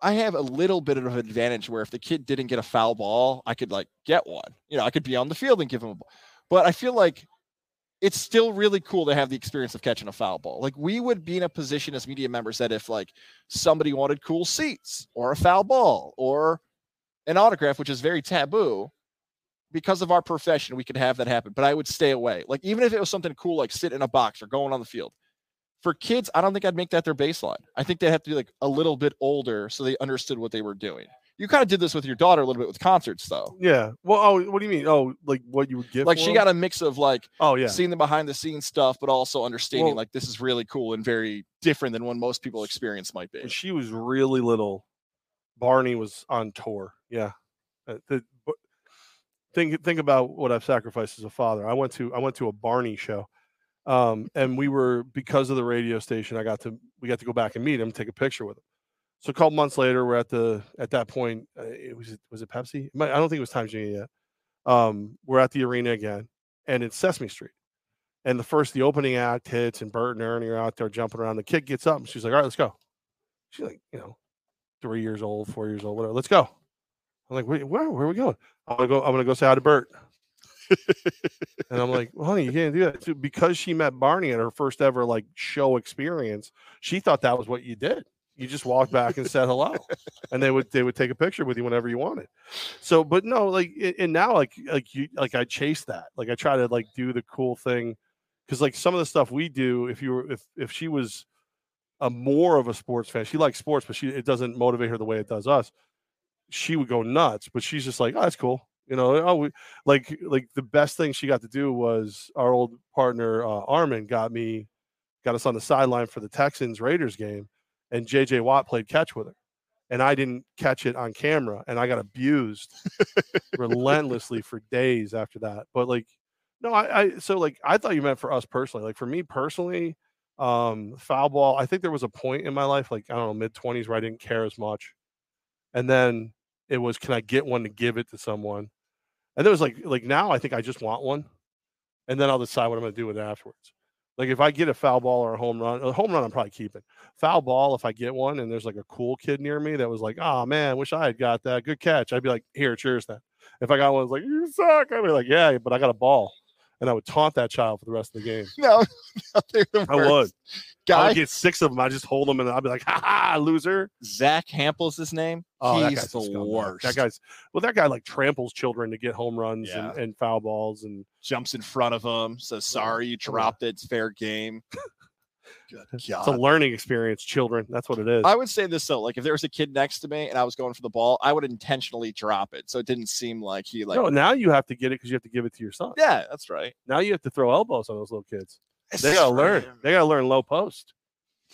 I have a little bit of an advantage where if the kid didn't get a foul ball, I could like get one. You know, I could be on the field and give him a ball. But I feel like it's still really cool to have the experience of catching a foul ball. Like we would be in a position as media members that if like somebody wanted cool seats or a foul ball or an autograph, which is very taboo, because of our profession, we could have that happen, but I would stay away. Like, even if it was something cool, like sit in a box or going on the field for kids, I don't think I'd make that their baseline. I think they have to be like a little bit older. So they understood what they were doing. You kind of did this with your daughter a little bit with concerts though. Yeah. Well, oh, what do you mean? Oh, like what you would give. Like she them? got a mix of like, oh yeah, seeing the behind the scenes stuff, but also understanding well, like, this is really cool and very different than what most people experience might be. When she was really little, Barney was on tour. Yeah. Uh, the, Think think about what I've sacrificed as a father. I went to I went to a Barney show, um, and we were because of the radio station. I got to we got to go back and meet him, take a picture with him. So a couple months later, we're at the at that point. Uh, it was was it Pepsi? I don't think it was Times Union yet. um, we're at the arena again, and it's Sesame Street. And the first, the opening act hits, and Bert and Ernie are out there jumping around. The kid gets up, and she's like, all right, let's go. She's like, you know, three years old, four years old, whatever. Let's go. I'm like, where, where are we going? I'm going to go, I'm going to go say hi to Bert. And I'm like, well, honey, you can't do that. So because she met Barney at her first ever, like, show experience, she thought that was what you did. You just walked back and said hello, and they would they would take a picture with you whenever you wanted. So, but no, like, and now, like, like you, like I chase that. Like I try to like do the cool thing, because like some of the stuff we do, if you were, if if she was a more of a sports fan, she likes sports, but she it doesn't motivate her the way it does us. She would go nuts, but she's just like, oh, that's cool, you know. Oh, we, like like the best thing she got to do was our old partner uh, Armin got me, got us on the sideline for the Texans Raiders game. And J J Watt played catch with her, and I didn't catch it on camera, and I got abused relentlessly for days after that. But like, no, I, I so like I thought you meant for us personally. Like for me personally, um, foul ball. I think there was a point in my life, like I don't know, mid twenties, where I didn't care as much, and then it was, can I get one to give it to someone? And there was like, like now I think I just want one, and then I'll decide what I'm going to do with it afterwards. Like if I get a foul ball or a home run, a home run I'm probably keeping. Foul ball, if I get one and there's like a cool kid near me that was like, oh man, wish I had got that. Good catch. I'd be like, here, cheers then. If I got one that was like, you suck, I'd be like, yeah, but I got a ball. And I would taunt that child for the rest of the game. No, no they're the worst. I would. Guy? I would get six of them. I just hold them and I'd be like, ha ha, loser. Zach Hampel's his name. Oh, he's that guy's the worst. That guy's well, that guy like tramples children to get home runs yeah. and, and foul balls and jumps in front of them. So sorry, you dropped it. It's fair game. Good God. It's a learning experience, children. That's what it is. I would say this though, like if there was a kid next to me and I was going for the ball, I would intentionally drop it, so it didn't seem like he like. No, now you have to get it because you have to give it to your son. Yeah, that's right. Now you have to throw elbows on those little kids. That's they gotta right. learn. They gotta learn low post.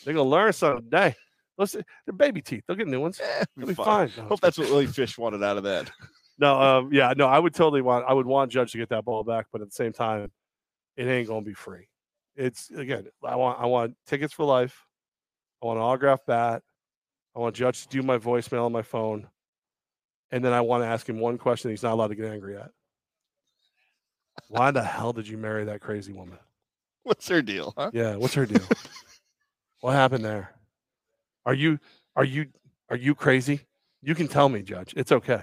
They're gonna learn someday. Listen, they're baby teeth. They'll get new ones. Yeah, it'll be fine. fine. No, hope that's what Willie Fish wanted out of that. No, um, yeah, no, I would totally want. I would want Judge to get that ball back, but at the same time, it ain't gonna be free. It's again, I want, I want tickets for life. I want an autograph bat. I want Judge to do my voicemail on my phone, and then I want to ask him one question he's not allowed to get angry at. Why the hell did you marry that crazy woman? What's her deal? Huh? Yeah, what's her deal? What happened there? Are you, are you, are you crazy? You can tell me, Judge. It's okay.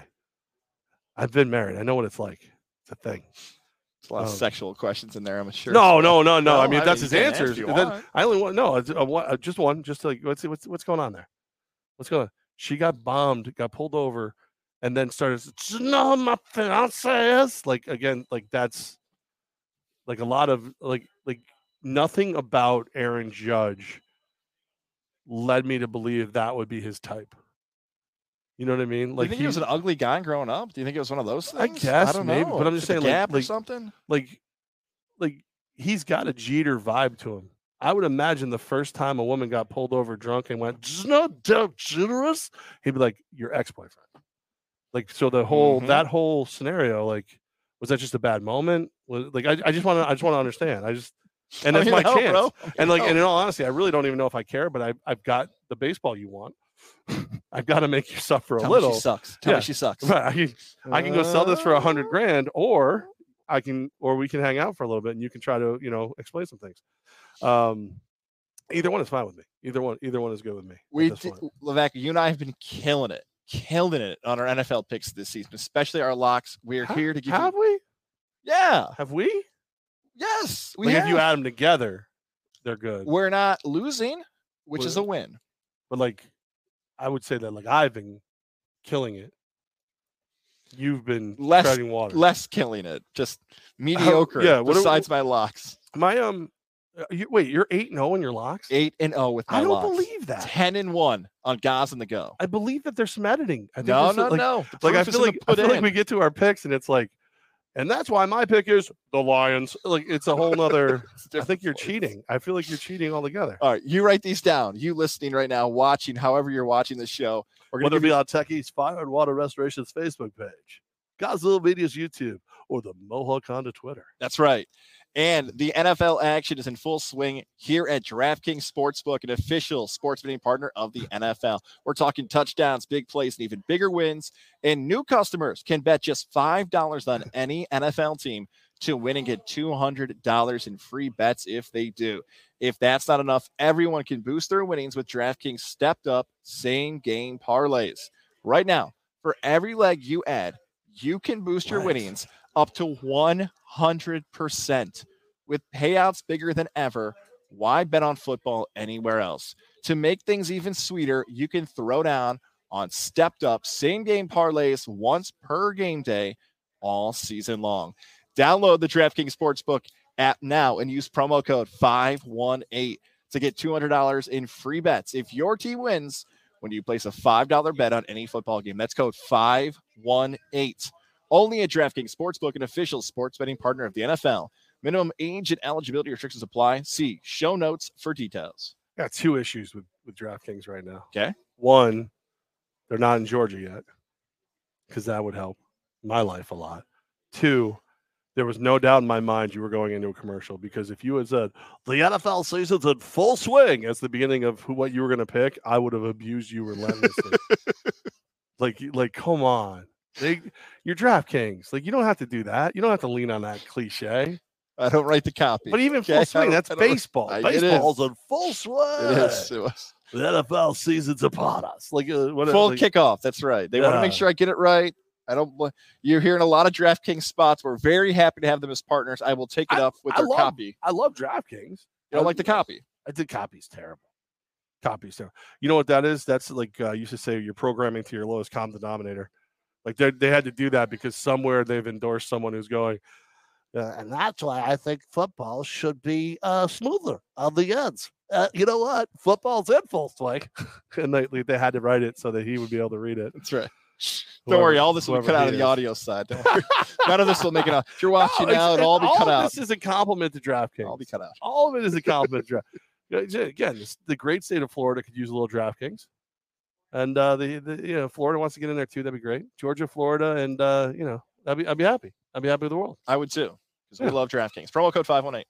I've been married. I know what it's like. It's a thing. A lot um, of sexual questions in there, I'm sure. No, no, no, no. Well, I mean, if that's I mean, his answers. Then I only want no, a, a, just one. Just like, let's see what's what's going on there. What's going on? She got bombed, got pulled over, and then started. No, my fiance is like again, like that's like a lot of like like nothing about Aaron Judge led me to believe that would be his type. You know what I mean? Like, do you think he, he was an ugly guy growing up? Do you think it was one of those things? I guess I don't maybe, know. But I'm just saying, like, like something like, like he's got a Jeter vibe to him. I would imagine the first time a woman got pulled over drunk and went, "It's not that generous," he'd be like, "Your ex-boyfriend." Like, so the whole mm-hmm. that whole scenario, like, was that just a bad moment? Was, like, I, I just want to, I just want to understand. I just, and that's my know, chance. Bro. And like, know. And in all honesty, I really don't even know if I care, but I, I've got the baseball you want. I've got to make you suffer a Tell little. Me she sucks. Tell yeah. me she sucks. Right. I, can, I can go sell this for a hundred grand, or I can, or we can hang out for a little bit, and you can try to, you know, explain some things. Um, either one is fine with me. Either one, either one is good with me. We, d- Levac, you and I have been killing it, killing it on our N F L picks this season, especially our locks. We're ha- here to give. Have you- we? Yeah. Have we? Yes. We like have. If you add them together, they're good. We're not losing, which We're, is a win. But like. I would say that like I've been killing it. You've been less, treading water. Less killing it. Just mediocre. Uh, yeah, what besides are, my locks. My um you, wait, you're eight and oh in your locks? Eight and oh with my locks. I don't locks. believe that. Ten and one on Gaz and the Go. I believe that there's some editing. I think no, no, like, no. Like I feel like I feel in. like we get to our picks and it's like, and that's why my pick is the Lions. Like it's a whole nother. I think you're cheating. I feel like you're cheating altogether. All right, you write these down. You listening right now, watching, however you're watching the show. We're gonna Whether it be you- on Tech East Fire and Water Restoration's Facebook page, Godzilla Media's YouTube, or the Mohawk Honda Twitter. That's right. And the N F L action is in full swing here at DraftKings Sportsbook, an official sports betting partner of the N F L. We're talking touchdowns, big plays, and even bigger wins. And new customers can bet just five dollars on any N F L team to win and get two hundred dollars in free bets if they do. If that's not enough, everyone can boost their winnings with DraftKings stepped-up same-game parlays. Right now, for every leg you add, you can boost your winnings up to one hundred percent with payouts bigger than ever. Why bet on football anywhere else? To make things even sweeter, you can throw down on stepped up same game parlays once per game day all season long. Download the DraftKings Sportsbook app now and use promo code five one eight to get two hundred dollars in free bets if your team wins when you place a five dollar bet on any football game. That's code five one eight. Only at DraftKings Sportsbook, an official sports betting partner of the N F L. Minimum age and eligibility restrictions apply. See show notes for details. Got two issues with, with DraftKings right now. Okay. One, they're not in Georgia yet, because that would help my life a lot. Two, there was no doubt in my mind you were going into a commercial, because if you had said the N F L season's in full swing as the beginning of who what you were going to pick, I would have abused you relentlessly. like, like, come on. They, you're DraftKings. Like, you don't have to do that. You don't have to lean on that cliche. I don't write the copy. But even okay, full swing, that's baseball. I, Baseball's in full swing. It is. It was. The N F L season's upon us. Like uh, what, full like, kickoff. That's right. They yeah. want to make sure I get it right. I don't. You're hearing a lot of DraftKings spots. We're very happy to have them as partners. I will take it I, up with I their love, copy. I love DraftKings. You don't I, like the copy? I did. Copy's terrible. Copy's terrible. You know what that is? That's like uh, you used to say. You're programming to your lowest common denominator. Like, they they had to do that because somewhere they've endorsed someone who's going, uh, and that's why I think football should be uh, smoother on the ends. Uh, you know what? Football's in full swing. And they, they had to write it so that he would be able to read it. That's right. Whoever, don't worry. All this will be cut out of the audio side. Don't worry. None of this will make it out. If you're watching no, now, it'll all be all cut out. This is a compliment to DraftKings. All be cut out. All of it is a compliment to DraftKings. Again, this, the great state of Florida could use a little DraftKings. And uh, the, the you know, Florida wants to get in there too. That'd be great. Georgia, Florida, and uh, you know, I'd be I'd be happy. I'd be happy with the world. I would too, because yeah. we love DraftKings. Promo code five one eight.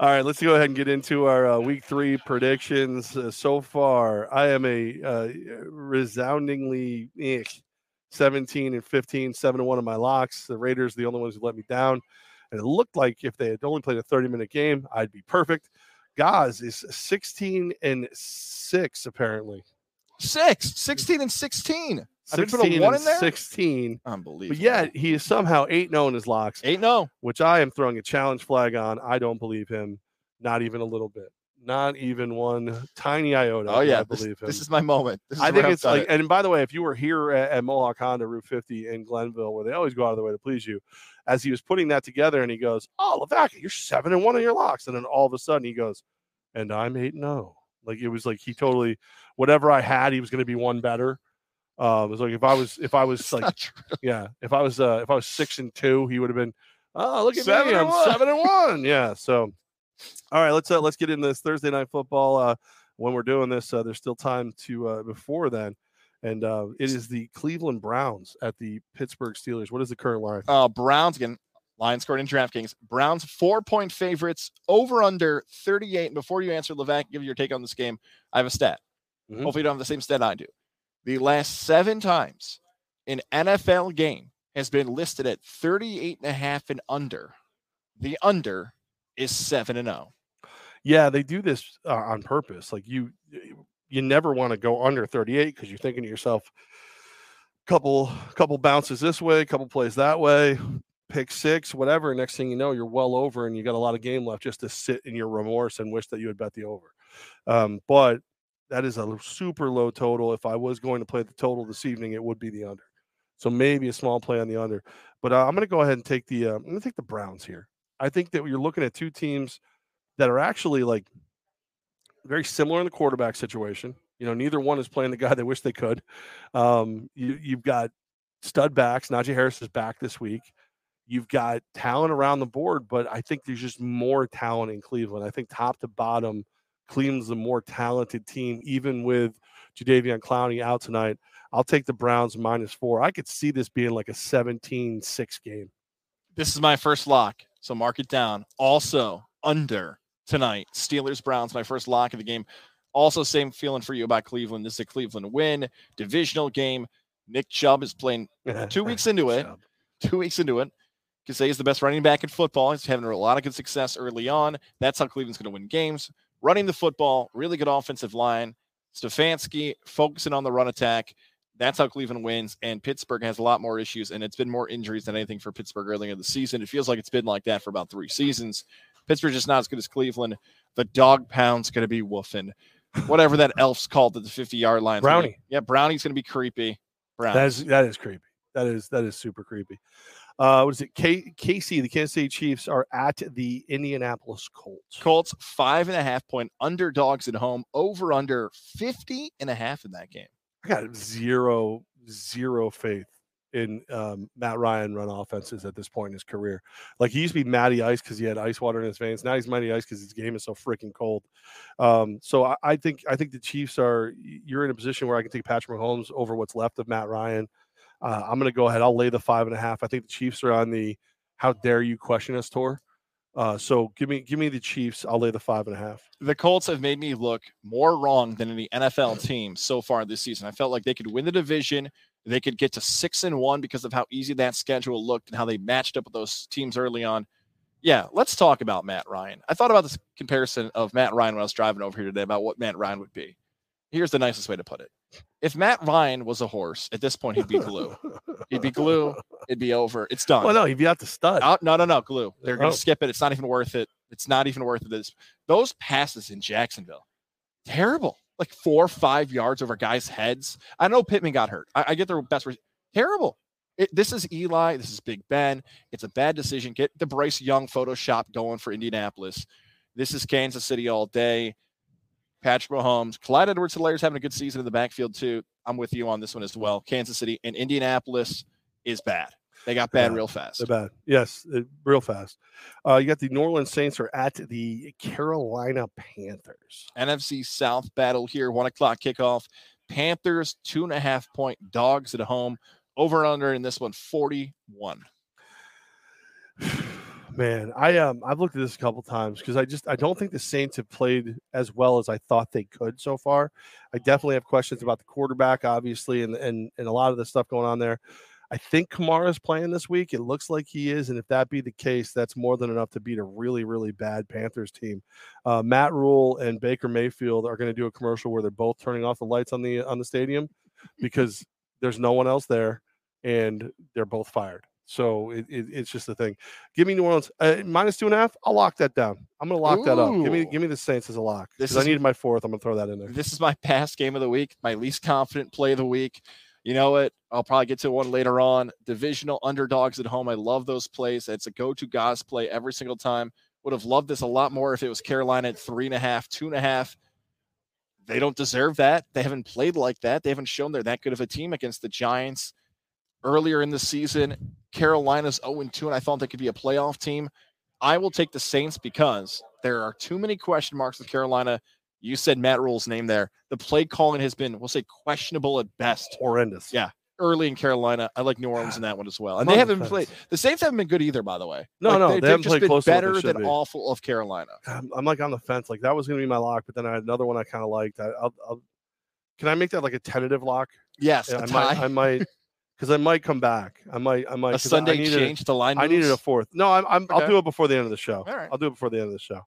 All right, let's go ahead and get into our uh, week three predictions. Uh, so far, I am a uh, resoundingly eh, seventeen and fifteen, seven and one in my locks. The Raiders, the only ones who let me down, and it looked like if they had only played a thirty minute game, I'd be perfect. Gaz is sixteen and six apparently. Six, sixteen and sixteen. I put a one in there. sixteen. Unbelievable. But yet he is somehow eight and oh in his locks. eight and oh. Which I am throwing a challenge flag on. I don't believe him. Not even a little bit. Not even one tiny iota. Oh, yeah. I this, believe him. This is my moment. This is I think it's like, it. And by the way, if you were here at, at Mohawk Honda Route fifty in Glenville, where they always go out of their way to please you, as he was putting that together and he goes, oh, Lavaca, you're seven and one in your locks. And then all of a sudden he goes, and I'm eight and oh. Like, it was like he totally, whatever I had, he was going to be one better. Um, it was like if I was, if I was like, yeah, if I was, uh, if I was six and two, he would have been, oh, look at seven me, I'm one. seven and one, yeah. So, all right, let's uh, let's get into this Thursday night football. Uh, when we're doing this, uh, there's still time to uh, before then, and uh, it is the Cleveland Browns at the Pittsburgh Steelers. What is the current line? Uh, Browns again. Lions scored in DraftKings. Browns four-point favorites, over under thirty-eight. And before you answer, Levac, give your take on this game. I have a stat. Mm-hmm. Hopefully you don't have the same stat I do. The last seven times an N F L game has been listed at thirty-eight and a half and under, the under is seven and oh. Yeah, they do this uh, on purpose. Like, you you never want to go under thirty-eight because you're thinking to yourself, couple couple bounces this way, couple plays that way, pick six, whatever. Next thing you know, you're well over and you got a lot of game left just to sit in your remorse and wish that you had bet the over. Um, but that is a super low total. If I was going to play the total this evening, it would be the under. So maybe a small play on the under, but uh, I'm going to go ahead and take the, uh, I'm going to take the Browns here. I think that you're looking at two teams that are actually like very similar in the quarterback situation. You know, neither one is playing the guy they wish they could. Um, you, you've got stud backs. Najee Harris is back this week. You've got talent around the board, but I think there's just more talent in Cleveland. I think top to bottom, Cleveland's a more talented team, even with Jadeveon Clowney out tonight. I'll take the Browns minus four. I could see this being like a seventeen six game. This is my first lock. So mark it down. Also, under tonight, Steelers-Browns, my first lock of the game. Also, same feeling for you about Cleveland. This is a Cleveland win, divisional game. Nick Chubb is playing two weeks into it. Two weeks into it. You can say he's the best running back in football. He's having a lot of good success early on. That's how Cleveland's going to win games. Running the football, really good offensive line. Stefanski focusing on the run attack. That's how Cleveland wins, and Pittsburgh has a lot more issues, and it's been more injuries than anything for Pittsburgh earlier in the season. It feels like it's been like that for about three seasons. Pittsburgh's just not as good as Cleveland. The dog pound's going to be woofing. Whatever that elf's called at the fifty-yard line. Brownie. Gonna, yeah, Brownie's going to be creepy. Brownie. That is, that is creepy. That is that is super creepy. Uh, what is it? K- K C, the Kansas City Chiefs, are at the Indianapolis Colts. Colts, five and a half point underdogs at home, over under fifty and a half in that game. I got zero, zero faith in um, Matt Ryan run offenses at this point in his career. Like, he used to be Matty Ice because he had ice water in his veins. Now he's Matty Ice because his game is so freaking cold. Um, so I, I think I think the Chiefs are – you're in a position where I can take Patrick Mahomes over what's left of Matt Ryan. Uh, I'm going to go ahead. I'll lay the five and a half. I think the Chiefs are on the how dare you question us tour. Uh, so give me give me the Chiefs. I'll lay the five and a half. The Colts have made me look more wrong than any N F L team so far this season. I felt like they could win the division. They could get to six and one because of how easy that schedule looked and how they matched up with those teams early on. Yeah, let's talk about Matt Ryan. I thought about this comparison of Matt Ryan when I was driving over here today about what Matt Ryan would be. Here's the nicest way to put it. If Matt Ryan was a horse, at this point, he'd be glue. He'd be glue. It'd be over. It's done. Well, no, he'd be out the stud. No, no, no, no glue. They're going to oh. skip it. It's not even worth it. It's not even worth it. Those passes in Jacksonville, terrible. Like four or five yards over guys' heads. I know Pittman got hurt. I, I get their best. Re- terrible. It, this is Eli. This is Big Ben. It's a bad decision. Get the Bryce Young Photoshop going for Indianapolis. This is Kansas City all day. Patrick Mahomes, Clyde Edwards-Helaire's having a good season in the backfield too. I'm with you on this one as well. Kansas City and Indianapolis is bad. They got bad yeah, real fast. They're bad, yes, real fast. Uh, you got the New Orleans Saints are at the Carolina Panthers. N F C South battle here. One o'clock kickoff. Panthers two and a half point dogs at home. Over and under in this one, forty-one. Man, I um I've looked at this a couple times because I just I don't think the Saints have played as well as I thought they could so far. I definitely have questions about the quarterback, obviously, and and, and a lot of the stuff going on there. I think Kamara's playing this week. It looks like he is, and if that be the case, that's more than enough to beat a really, really bad Panthers team. Uh, Matt Rule and Baker Mayfield are going to do a commercial where they're both turning off the lights on the on the stadium because there's no one else there, and they're both fired. So it, it, it's just the thing. Give me New Orleans uh, minus two and a half. I'll lock that down. I'm going to lock Ooh. that up. Give me, give me the Saints as a lock. This is, I need my fourth. I'm going to throw that in there. This is my past game of the week, my least confident play of the week. You know what? I'll probably get to one later on. Divisional underdogs at home. I love those plays. It's a go-to guys play every single time. Would have loved this a lot more if it was Carolina at three and a half, two and a half. They don't deserve that. They haven't played like that. They haven't shown they're that good of a team against the Giants. Earlier in the season, Carolina's oh and two, and I thought they could be a playoff team. I will take the Saints because there are too many question marks with Carolina. You said Matt Rule's name there. The play calling has been, we'll say, questionable at best. Horrendous. Yeah, early in Carolina. I like New Orleans in that one as well. And Love they haven't defense. played. The Saints haven't been good either, by the way. No, like, no, they, they haven't just played been closer better than be. awful of Carolina. I'm, I'm like on the fence. Like that was going to be my lock, but then I had another one I kind of liked. I, I'll, I'll, can I make that like a tentative lock? Yes, yeah, I might. I might Because I might come back. I might. I might. A Sunday I needed, change to line moves? I needed a fourth. No, I'm, I'm, okay. I'll do it before the end of the show. All right. I'll do it before the end of the show.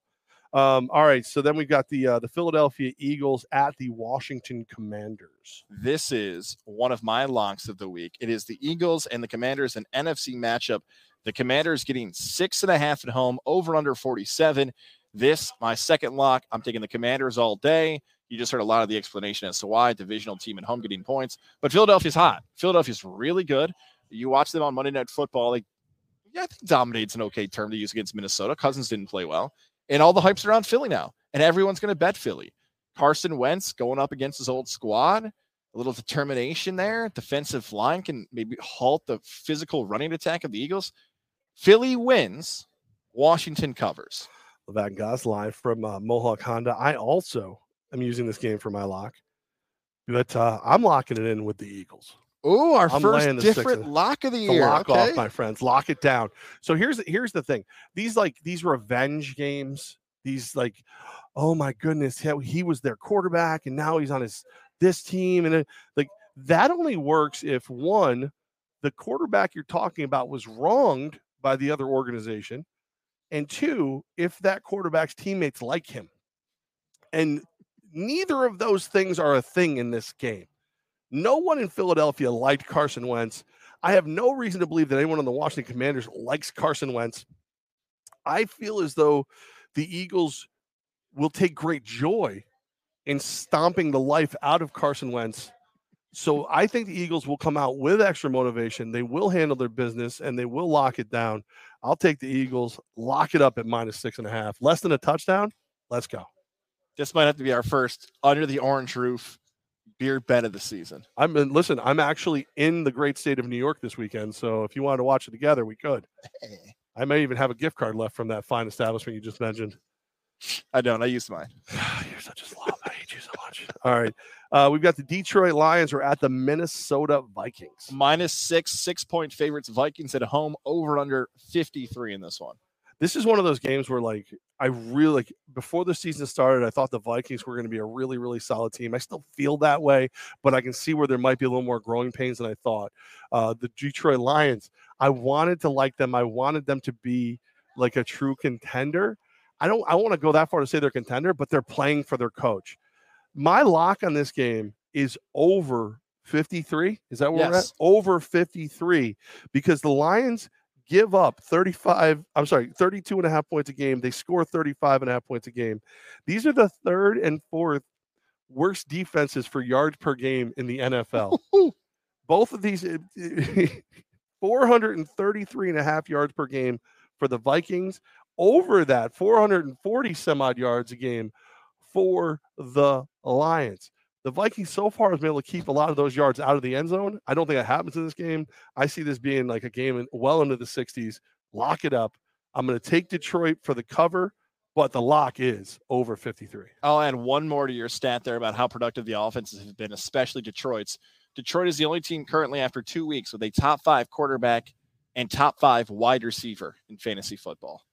Um, all right. So then we've got the uh, the Philadelphia Eagles at the Washington Commanders. This is one of my locks of the week. It is the Eagles and the Commanders, an N F C matchup. The Commanders getting six and a half at home, over under forty-seven. This, my second lock. I'm taking the Commanders all day. You just heard a lot of the explanation as to why. Divisional team at home getting points. But Philadelphia's hot. Philadelphia's really good. You watch them on Monday Night Football. Like, yeah, I think dominate's an okay term to use against Minnesota. Cousins didn't play well. And all the hype's around Philly now. And everyone's going to bet Philly. Carson Wentz going up against his old squad. A little determination there. Defensive line can maybe halt the physical running attack of the Eagles. Philly wins. Washington covers. LeVan Goss live from uh, Mohawk Honda. I also... I'm using this game for my lock, but uh, I'm locking it in with the Eagles. Oh, our I'm first different lock of the year. Lock okay. off, my friends. Lock it down. So here's here's the thing. These like these revenge games. These like, oh my goodness, he, he was their quarterback, and now he's on his this team, and it, like that only works if one, the quarterback you're talking about was wronged by the other organization, and two, if that quarterback's teammates like him, and neither of those things are a thing in this game. No one in Philadelphia liked Carson Wentz. I have no reason to believe that anyone on the Washington Commanders likes Carson Wentz. I feel as though the Eagles will take great joy in stomping the life out of Carson Wentz. So I think the Eagles will come out with extra motivation. They will handle their business, and they will lock it down. I'll take the Eagles, lock it up at minus six and a half. Less than a touchdown, let's go. This might have to be our first under the orange roof beer bet of the season. I'm in, listen, I'm actually in the great state of New York this weekend, so if you wanted to watch it together, we could. Hey. I may even have a gift card left from that fine establishment you just mentioned. I don't. I used mine. You're such a slob. I hate you so much. All right. Uh, we've got the Detroit Lions are at the Minnesota Vikings. Minus six, six-point favorites. Vikings at home, over under fifty-three in this one. This is one of those games where, like, I really, like, before the season started, I thought the Vikings were going to be a really, really solid team. I still feel that way, but I can see where there might be a little more growing pains than I thought. Uh, the Detroit Lions, I wanted to like them. I wanted them to be, like, a true contender. I don't I want to go that far to say they're contender, but they're playing for their coach. My lock on this game is over fifty-three. Is that where yes. we're at? Over fifty-three, because the Lions give up thirty-five, I'm sorry, thirty-two and a half points a game. They score thirty-five and a half points a game. These are the third and fourth worst defenses for yards per game in the N F L. Both of these, four hundred thirty-three and a half yards per game for the Vikings. Over that, four hundred forty some odd yards a game for the Lions. The Vikings so far has been able to keep a lot of those yards out of the end zone. I don't think that happens in this game. I see this being like a game in, well into the sixties. Lock it up. I'm going to take Detroit for the cover, but the lock is over fifty-three. I'll add one more to your stat there about how productive the offenses have been, especially Detroit's. Detroit is the only team currently after two weeks with a top five quarterback and top five wide receiver in fantasy football.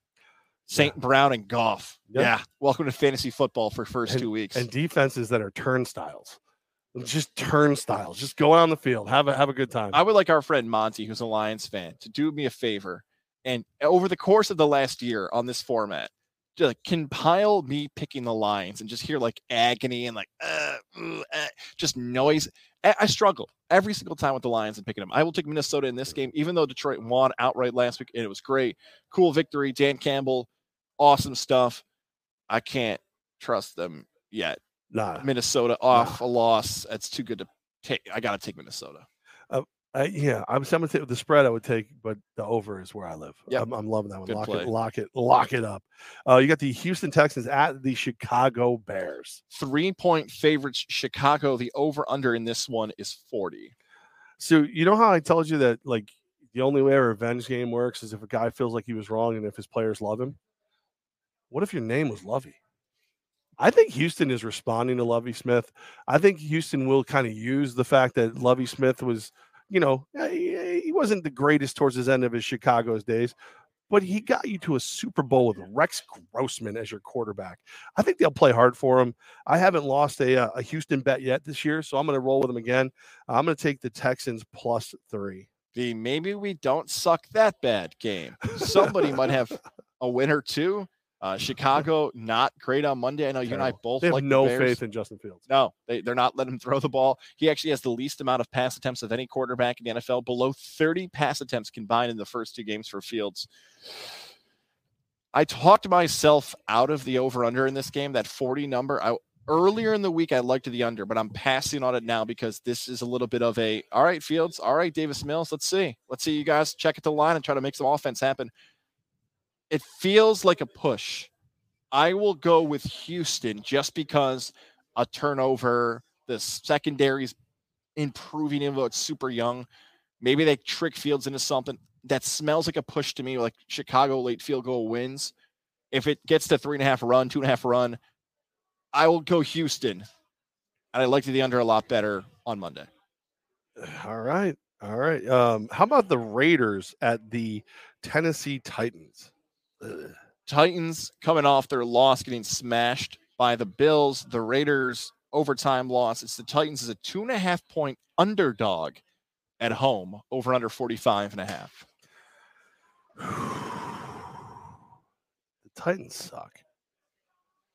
Saint Yeah. Brown and Goff. Yep. Yeah. Welcome to fantasy football for first and, two weeks. And defenses that are turnstiles. Just turnstiles. Just go on the field. Have a have a good time. I would like our friend Monty, who's a Lions fan, to do me a favor. And over the course of the last year on this format, to like compile me picking the Lions and just hear like agony and like uh, uh, just noise. I struggle every single time with the Lions and picking them. I will take Minnesota in this game, even though Detroit won outright last week, and it was great. Cool victory. Dan Campbell. Awesome stuff. I can't trust them yet. Nah. Minnesota off nah. a loss. That's too good to take. I got to take Minnesota. Uh, I, yeah, I'm going to take the spread I would take, but the over is where I live. Yep. I'm, I'm loving that one. Good lock play. it, lock it, lock it up. Uh, you got the Houston Texans at the Chicago Bears. Three-point favorites, Chicago. The over-under in this one is forty. So you know how I told you that like the only way a revenge game works is if a guy feels like he was wrong and if his players love him? What if your name was Lovey? I think Houston is responding to Lovey Smith. I think Houston will kind of use the fact that Lovey Smith was, you know, he, he wasn't the greatest towards his end of his Chicago's days, but he got you to a Super Bowl with Rex Grossman as your quarterback. I think they'll play hard for him. I haven't lost a, a Houston bet yet this year, so I'm going to roll with them again. I'm going to take the Texans plus three. The maybe we don't suck that bad game. Somebody might have a win or two. Uh, Chicago, not great on Monday. I know you and I both they have like no the Bears. faith in Justin Fields. No, they, they're not letting him throw the ball. He actually has the least amount of pass attempts of any quarterback in the N F L, below thirty pass attempts combined in the first two games for Fields. I talked myself out of the over-under in this game, that forty number. I Earlier in the week, I liked the under, but I'm passing on it now because this is a little bit of a, all right, Fields, all right, Davis Mills, let's see. Let's see you guys check at the line and try to make some offense happen. It feels like a push. I will go with Houston just because a turnover, the secondary's improving, even though it's super young. Maybe they trick Fields into something that smells like a push to me, like Chicago late field goal wins. If it gets to three and a half run, two and a half run, I will go Houston. And I liked the under a lot better on Monday. All right. All right. Um, how about the Raiders at the Tennessee Titans? Ugh. Titans coming off their loss, getting smashed by the Bills. The Raiders overtime loss. It's the Titans is a two and a half point underdog at home, over under forty-five and a half. The Titans suck.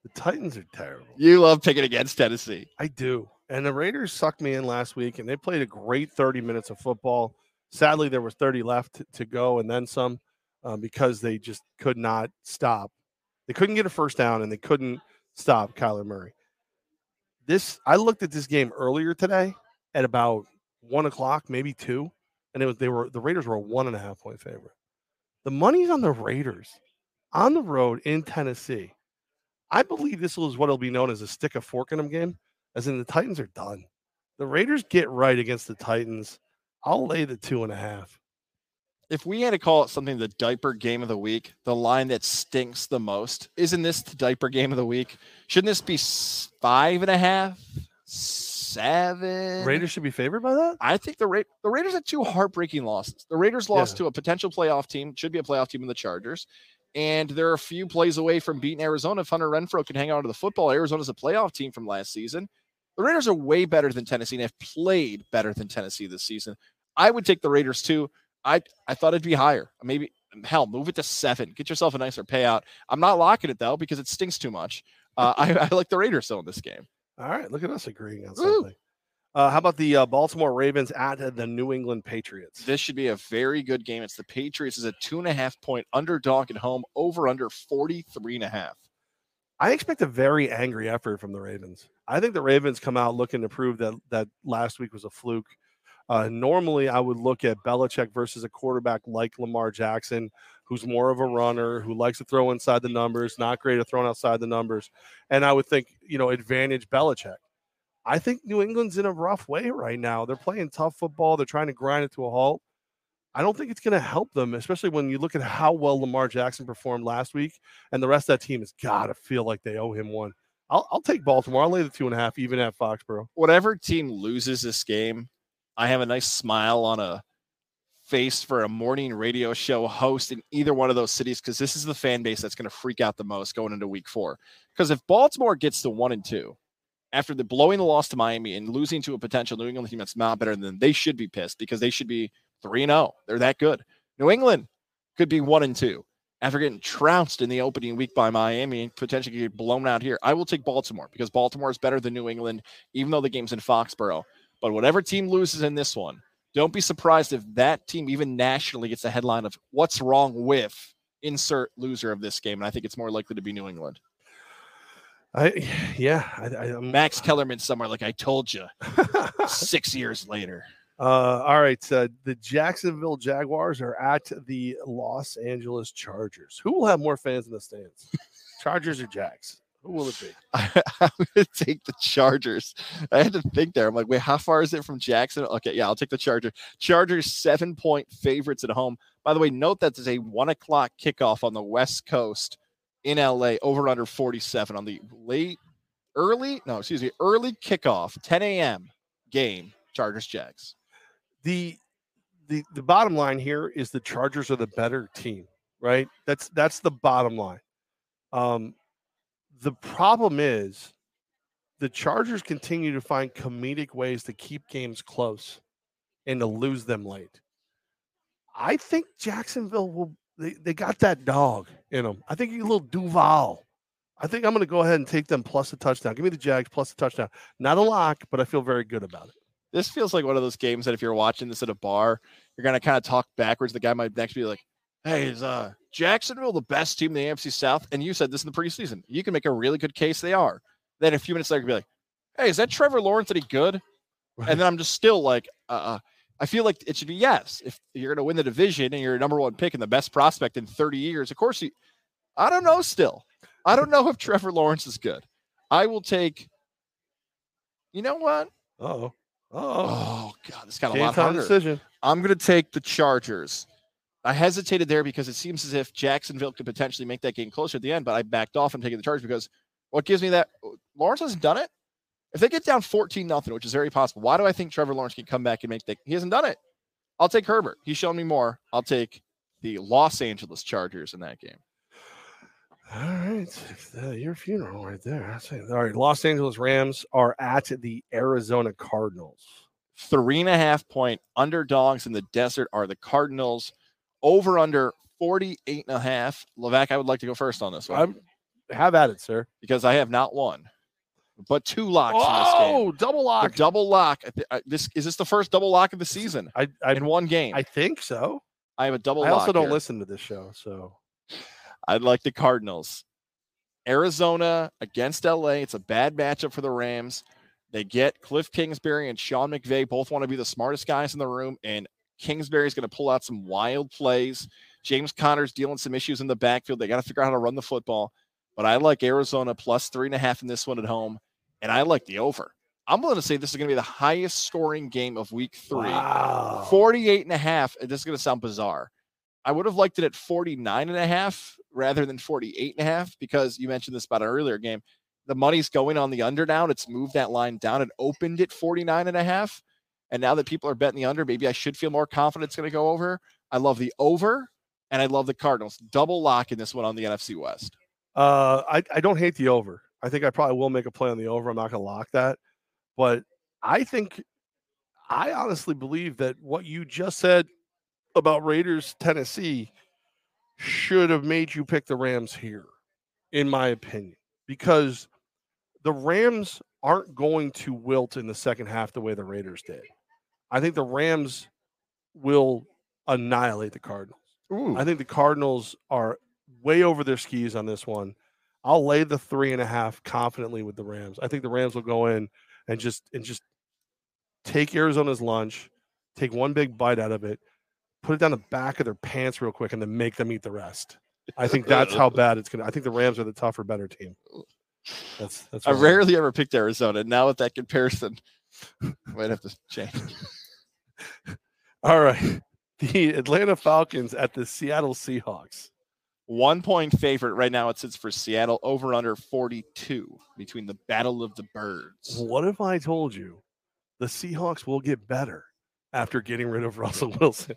The Titans are terrible. You love picking against Tennessee. I do. And the Raiders sucked me in last week, and they played a great thirty minutes of football. Sadly, there was thirty left to, to go and then some, um, because they just could not stop. They couldn't get a first down, and they couldn't stop Kyler Murray. This I looked at this game earlier today at about one o'clock, maybe two, and it was they were the Raiders were a one-and-a-half-point favorite. The money's on the Raiders on the road in Tennessee. I believe this is what will be known as a stick a fork in them game, as in the Titans are done. The Raiders get right against the Titans. I'll lay the two and a half. If we had to call it something the diaper game of the week, the line that stinks the most, isn't this the diaper game of the week? Shouldn't this be five and a half, seven? Raiders should be favored by that? I think the, Ra- the Raiders had two heartbreaking losses. The Raiders lost yeah. to a potential playoff team, should be a playoff team in the Chargers. And there are a few plays away from beating Arizona. If Hunter Renfrow can hang on to the football, Arizona's a playoff team from last season. The Raiders are way better than Tennessee and have played better than Tennessee this season. I would take the Raiders too. I I thought it'd be higher. Maybe, hell, move it to seven. Get yourself a nicer payout. I'm not locking it, though, because it stinks too much. Uh, I, I like the Raiders still in this game. All right, look at us agreeing on something. Uh, how about the uh, Baltimore Ravens at the New England Patriots? This should be a very good game. It's the Patriots is a two-and-a-half-point underdog at home, over under forty-three and a half. I expect a very angry effort from the Ravens. I think the Ravens come out looking to prove that that last week was a fluke. Uh, normally, I would look at Belichick versus a quarterback like Lamar Jackson, who's more of a runner, who likes to throw inside the numbers, not great at throwing outside the numbers. And I would think, you know, advantage Belichick. I think New England's in a rough way right now. They're playing tough football. They're trying to grind it to a halt. I don't think it's going to help them, especially when you look at how well Lamar Jackson performed last week. And the rest of that team has got to feel like they owe him one. I'll, I'll take Baltimore. I'll lay the two and a half, even at Foxborough. Whatever team loses this game, I have a nice smile on a face for a morning radio show host in either one of those cities, because this is the fan base that's going to freak out the most going into week four. Because if Baltimore gets to one and two, after the blowing the loss to Miami and losing to a potential New England team that's not better than them, they should be pissed because they should be three and oh. They're that good. New England could be one and two after getting trounced in the opening week by Miami and potentially get blown out here. I will take Baltimore because Baltimore is better than New England, even though the game's in Foxborough. But whatever team loses in this one, don't be surprised if that team, even nationally, gets a headline of what's wrong with insert loser of this game. And I think it's more likely to be New England. I yeah, I, I, Max Kellerman somewhere like I told you six years later. Uh, all right, uh, the Jacksonville Jaguars are at the Los Angeles Chargers. Who will have more fans in the stands? Chargers or Jags? Who will it be? I, I'm going to take the Chargers. I had to think there. I'm like, wait, how far is it from Jackson? Okay, yeah, I'll take the Chargers. Chargers, seven-point favorites at home. By the way, note that there's a one o'clock kickoff on the West Coast in L A, over under forty-seven on the late, early, no, excuse me, early kickoff, ten a.m. game, Chargers-Jags. The, the the bottom line here is the Chargers are the better team, right? That's, that's the bottom line. Um. The problem is the Chargers continue to find comedic ways to keep games close and to lose them late. I think Jacksonville will, they, they got that dog in them. I think you a little Duval. I think I'm going to go ahead and take them plus a touchdown. Give me the Jags plus a touchdown. Not a lock, but I feel very good about it. This feels like one of those games that if you're watching this at a bar, you're going to kind of talk backwards. The guy might next be like, hey, is uh, Jacksonville the best team in the A F C South? And you said this in the preseason. You can make a really good case they are. Then a few minutes later, you can be like, hey, is that Trevor Lawrence any good? Right. And then I'm just still like, uh, I feel like it should be yes. If you're going to win the division and you're number one pick and the best prospect in thirty years, of course, you. I don't know still. I don't know if Trevor Lawrence is good. I will take, you know what? Uh-oh. Uh-oh. Oh, God, this got a lot harder. Decision. I'm going to take the Chargers. I hesitated there because it seems as if Jacksonville could potentially make that game closer at the end, but I backed off and taking the Chargers because what gives me that? Lawrence hasn't done it. If they get down fourteen nothing, which is very possible, why do I think Trevor Lawrence can come back and make that? He hasn't done it. I'll take Herbert. He's shown me more. I'll take the Los Angeles Chargers in that game. All right. Uh, your funeral right there. All right. Los Angeles Rams are at the Arizona Cardinals. Three and a half point underdogs in the desert are the Cardinals. Over under forty-eight and a half. Levac, I would like to go first on this one. I'm, have at it, sir. Because I have not won, but two locks oh, in this game. Oh, double lock. The double lock. This Is this the first double lock of the season I, I, in one game? I think so. I have a double I lock I also don't here. Listen to this show, so. I'd like the Cardinals. Arizona against L A. It's a bad matchup for the Rams. They get Cliff Kingsbury and Sean McVay. Both want to be the smartest guys in the room, and Kingsbury's going to pull out some wild plays. James Conner's dealing some issues in the backfield. They got to figure out how to run the football. But I like Arizona plus three and a half in this one at home, and I like the over. I'm going to say this is going to be the highest scoring game of week three. Wow. forty-eight and a half. This is going to sound bizarre. I would have liked it at forty-nine and a half rather than forty-eight and a half because you mentioned this about an earlier game. The money's going on the under now. It's moved that line down. It opened at forty-nine and a half. And now that people are betting the under, maybe I should feel more confident it's going to go over. I love the over, and I love the Cardinals. Double lock in this one on the N F C West. Uh, I, I don't hate the over. I think I probably will make a play on the over. I'm not going to lock that. But I think, I honestly believe that what you just said about Raiders, Tennessee should have made you pick the Rams here, in my opinion, because the Rams aren't going to wilt in the second half the way the Raiders did. I think the Rams will annihilate the Cardinals. Ooh. I think the Cardinals are way over their skis on this one. I'll lay the three and a half confidently with the Rams. I think the Rams will go in and just and just take Arizona's lunch, take one big bite out of it, put it down the back of their pants real quick, and then make them eat the rest. I think that's how bad it's going to. I think the Rams are the tougher, better team. That's that's. I rarely ever picked Arizona. Now with that comparison, I might have to change. All right. The Atlanta Falcons at the Seattle Seahawks. One point favorite right now. It sits for Seattle, over under forty-two between the Battle of the Birds. What if I told you the Seahawks will get better after getting rid of Russell Wilson?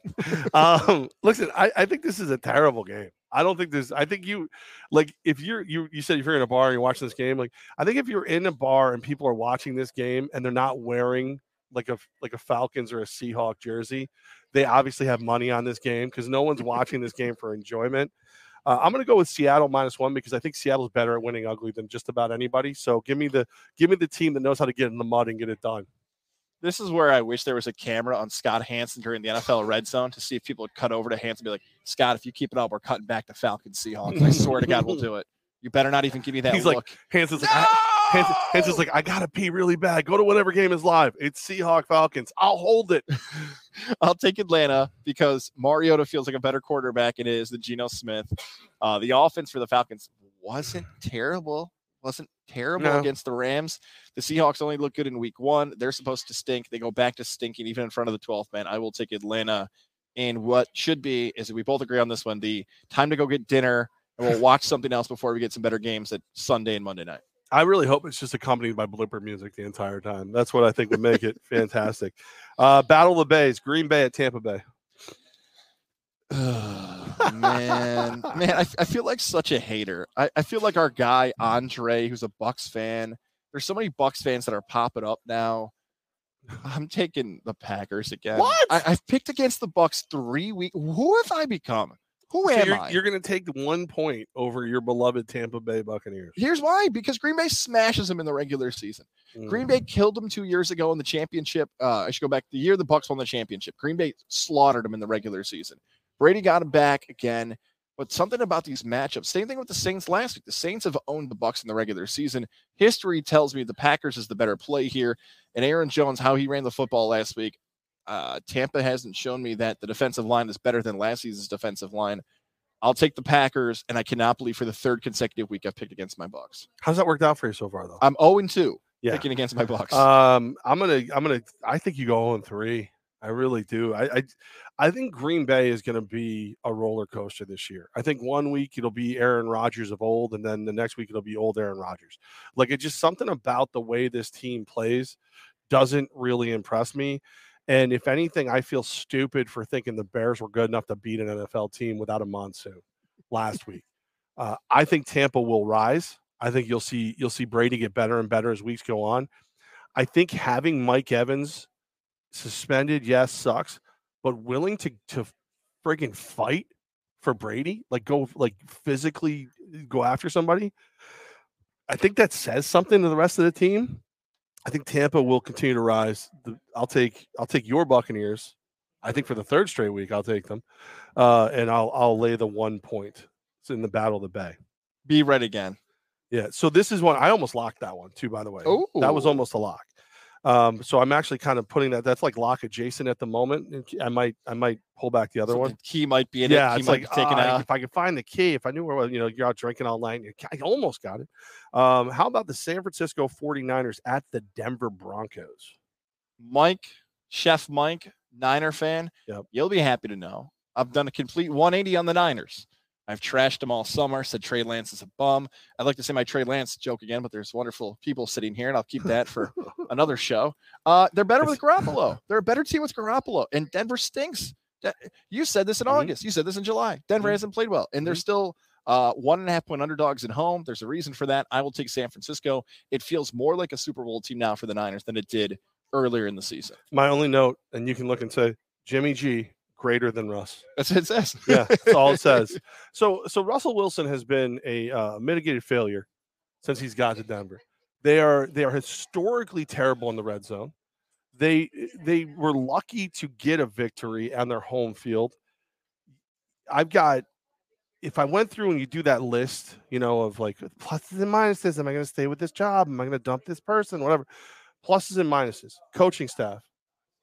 um, listen, I, I think this is a terrible game. I don't think this, I think you, like, if you're, you you said if you're in a bar and you're watching this game, like, I think if you're in a bar and people are watching this game and they're not wearing like a, like a Falcons or a Seahawk jersey, they obviously have money on this game because no one's watching this game for enjoyment. Uh, I'm going to go with Seattle minus one because I think Seattle's better at winning ugly than just about anybody. So give me the, give me the team that knows how to get in the mud and get it done. This is where I wish there was a camera on Scott Hansen during the N F L red zone to see if people would cut over to Hansen and be like, Scott, if you keep it up, we're cutting back to Falcons Seahawks. I swear to God, we'll do it. You better not even give me that He's look. Like, Hansen's, no! like, I, Hansen, Hansen's like, I got to pee really bad. Go to whatever game is live. It's Seahawk Falcons. I'll hold it. I'll take Atlanta because Mariota feels like a better quarterback it is than Geno Smith. Uh, the offense for the Falcons wasn't terrible. Wasn't terrible no. against the Rams. The Seahawks only look good in week one. They're supposed to stink. They go back to stinking even in front of the twelfth man. I will take Atlanta. And what should be is we both agree on this one, the time to go get dinner, and we'll watch something else before we get some better games at Sunday and Monday night. I really hope it's just accompanied by blooper music the entire time. That's what I think would make it fantastic. Uh, Battle of the Bays, Green Bay at Tampa Bay. Oh, man, man, I, I feel like such a hater. I, I feel like our guy Andre, who's a Bucks fan. There's so many Bucks fans that are popping up now. I'm taking the Packers again. What? I, I've picked against the Bucks three weeks. Who have I become? Who so am you're, I? You're going to take one point over your beloved Tampa Bay Buccaneers. Here's why: because Green Bay smashes them in the regular season. Mm. Green Bay killed them two years ago in the championship. Uh, I should go back the year the Bucks won the championship. Green Bay slaughtered them in the regular season. Brady got him back again, but something about these matchups. Same thing with the Saints last week. The Saints have owned the Bucs in the regular season. History tells me the Packers is the better play here. And Aaron Jones, how he ran the football last week, uh, Tampa hasn't shown me that the defensive line is better than last season's defensive line. I'll take the Packers, and I cannot believe for the third consecutive week I've picked against my Bucs. How's that worked out for you so far, though? I'm oh and two yeah. picking against my Bucs. Um, I'm gonna, I'm gonna. I think you go oh and three. I really do. I, I, I think Green Bay is going to be a roller coaster this year. I think one week it'll be Aaron Rodgers of old, and then the next week it'll be old Aaron Rodgers. Like, it's just something about the way this team plays doesn't really impress me. And if anything, I feel stupid for thinking the Bears were good enough to beat an N F L team without a monsoon last week. Uh, I think Tampa will rise. I think you'll see you'll see Brady get better and better as weeks go on. I think having Mike Evans suspended, yes, sucks, but willing to to friggin' fight for Brady, like go like physically go after somebody, I think that says something to the rest of the team. I think Tampa will continue to rise. The, I'll take I'll take your Buccaneers. I think for the third straight week, I'll take them, uh, and I'll I'll lay the one point. It's in the Battle of the Bay. Be red again. Yeah. So this is one I almost locked that one too. By the way, Ooh. That was almost a lock. Um, so I'm actually kind of putting that. That's like lock adjacent at the moment. I might I might pull back the other so one. The key might be in yeah, it. Key it's might like be taken uh, out. If I could find the key, if I knew where you know you're out drinking all night, I almost got it. Um, how about the San Francisco forty-niners at the Denver Broncos? Mike, Chef Mike, Niner fan, yep. You'll be happy to know I've done a complete one eighty on the Niners. I've trashed them all summer, said Trey Lance is a bum. I'd like to say my Trey Lance joke again, but there's wonderful people sitting here, and I'll keep that for another show. Uh, they're better with Garoppolo. They're a better team with Garoppolo, and Denver stinks. De- you said this in mm-hmm. August. You said this in July. Denver mm-hmm. hasn't played well, and they're mm-hmm. still uh, one-and-a-half-point underdogs at home. There's a reason for that. I will take San Francisco. It feels more like a Super Bowl team now for the Niners than it did earlier in the season. My only note, and you can look and say, Jimmy G, greater than Russ. That's what it says. Yeah, that's all it says. So, so Russell Wilson has been a uh, mitigated failure since he's got to Denver. They are they are historically terrible in the red zone. They they were lucky to get a victory on their home field. I've got, if I went through and you do that list, you know, of like pluses and minuses, am I going to stay with this job? Am I going to dump this person? Whatever. Pluses and minuses. Coaching staff,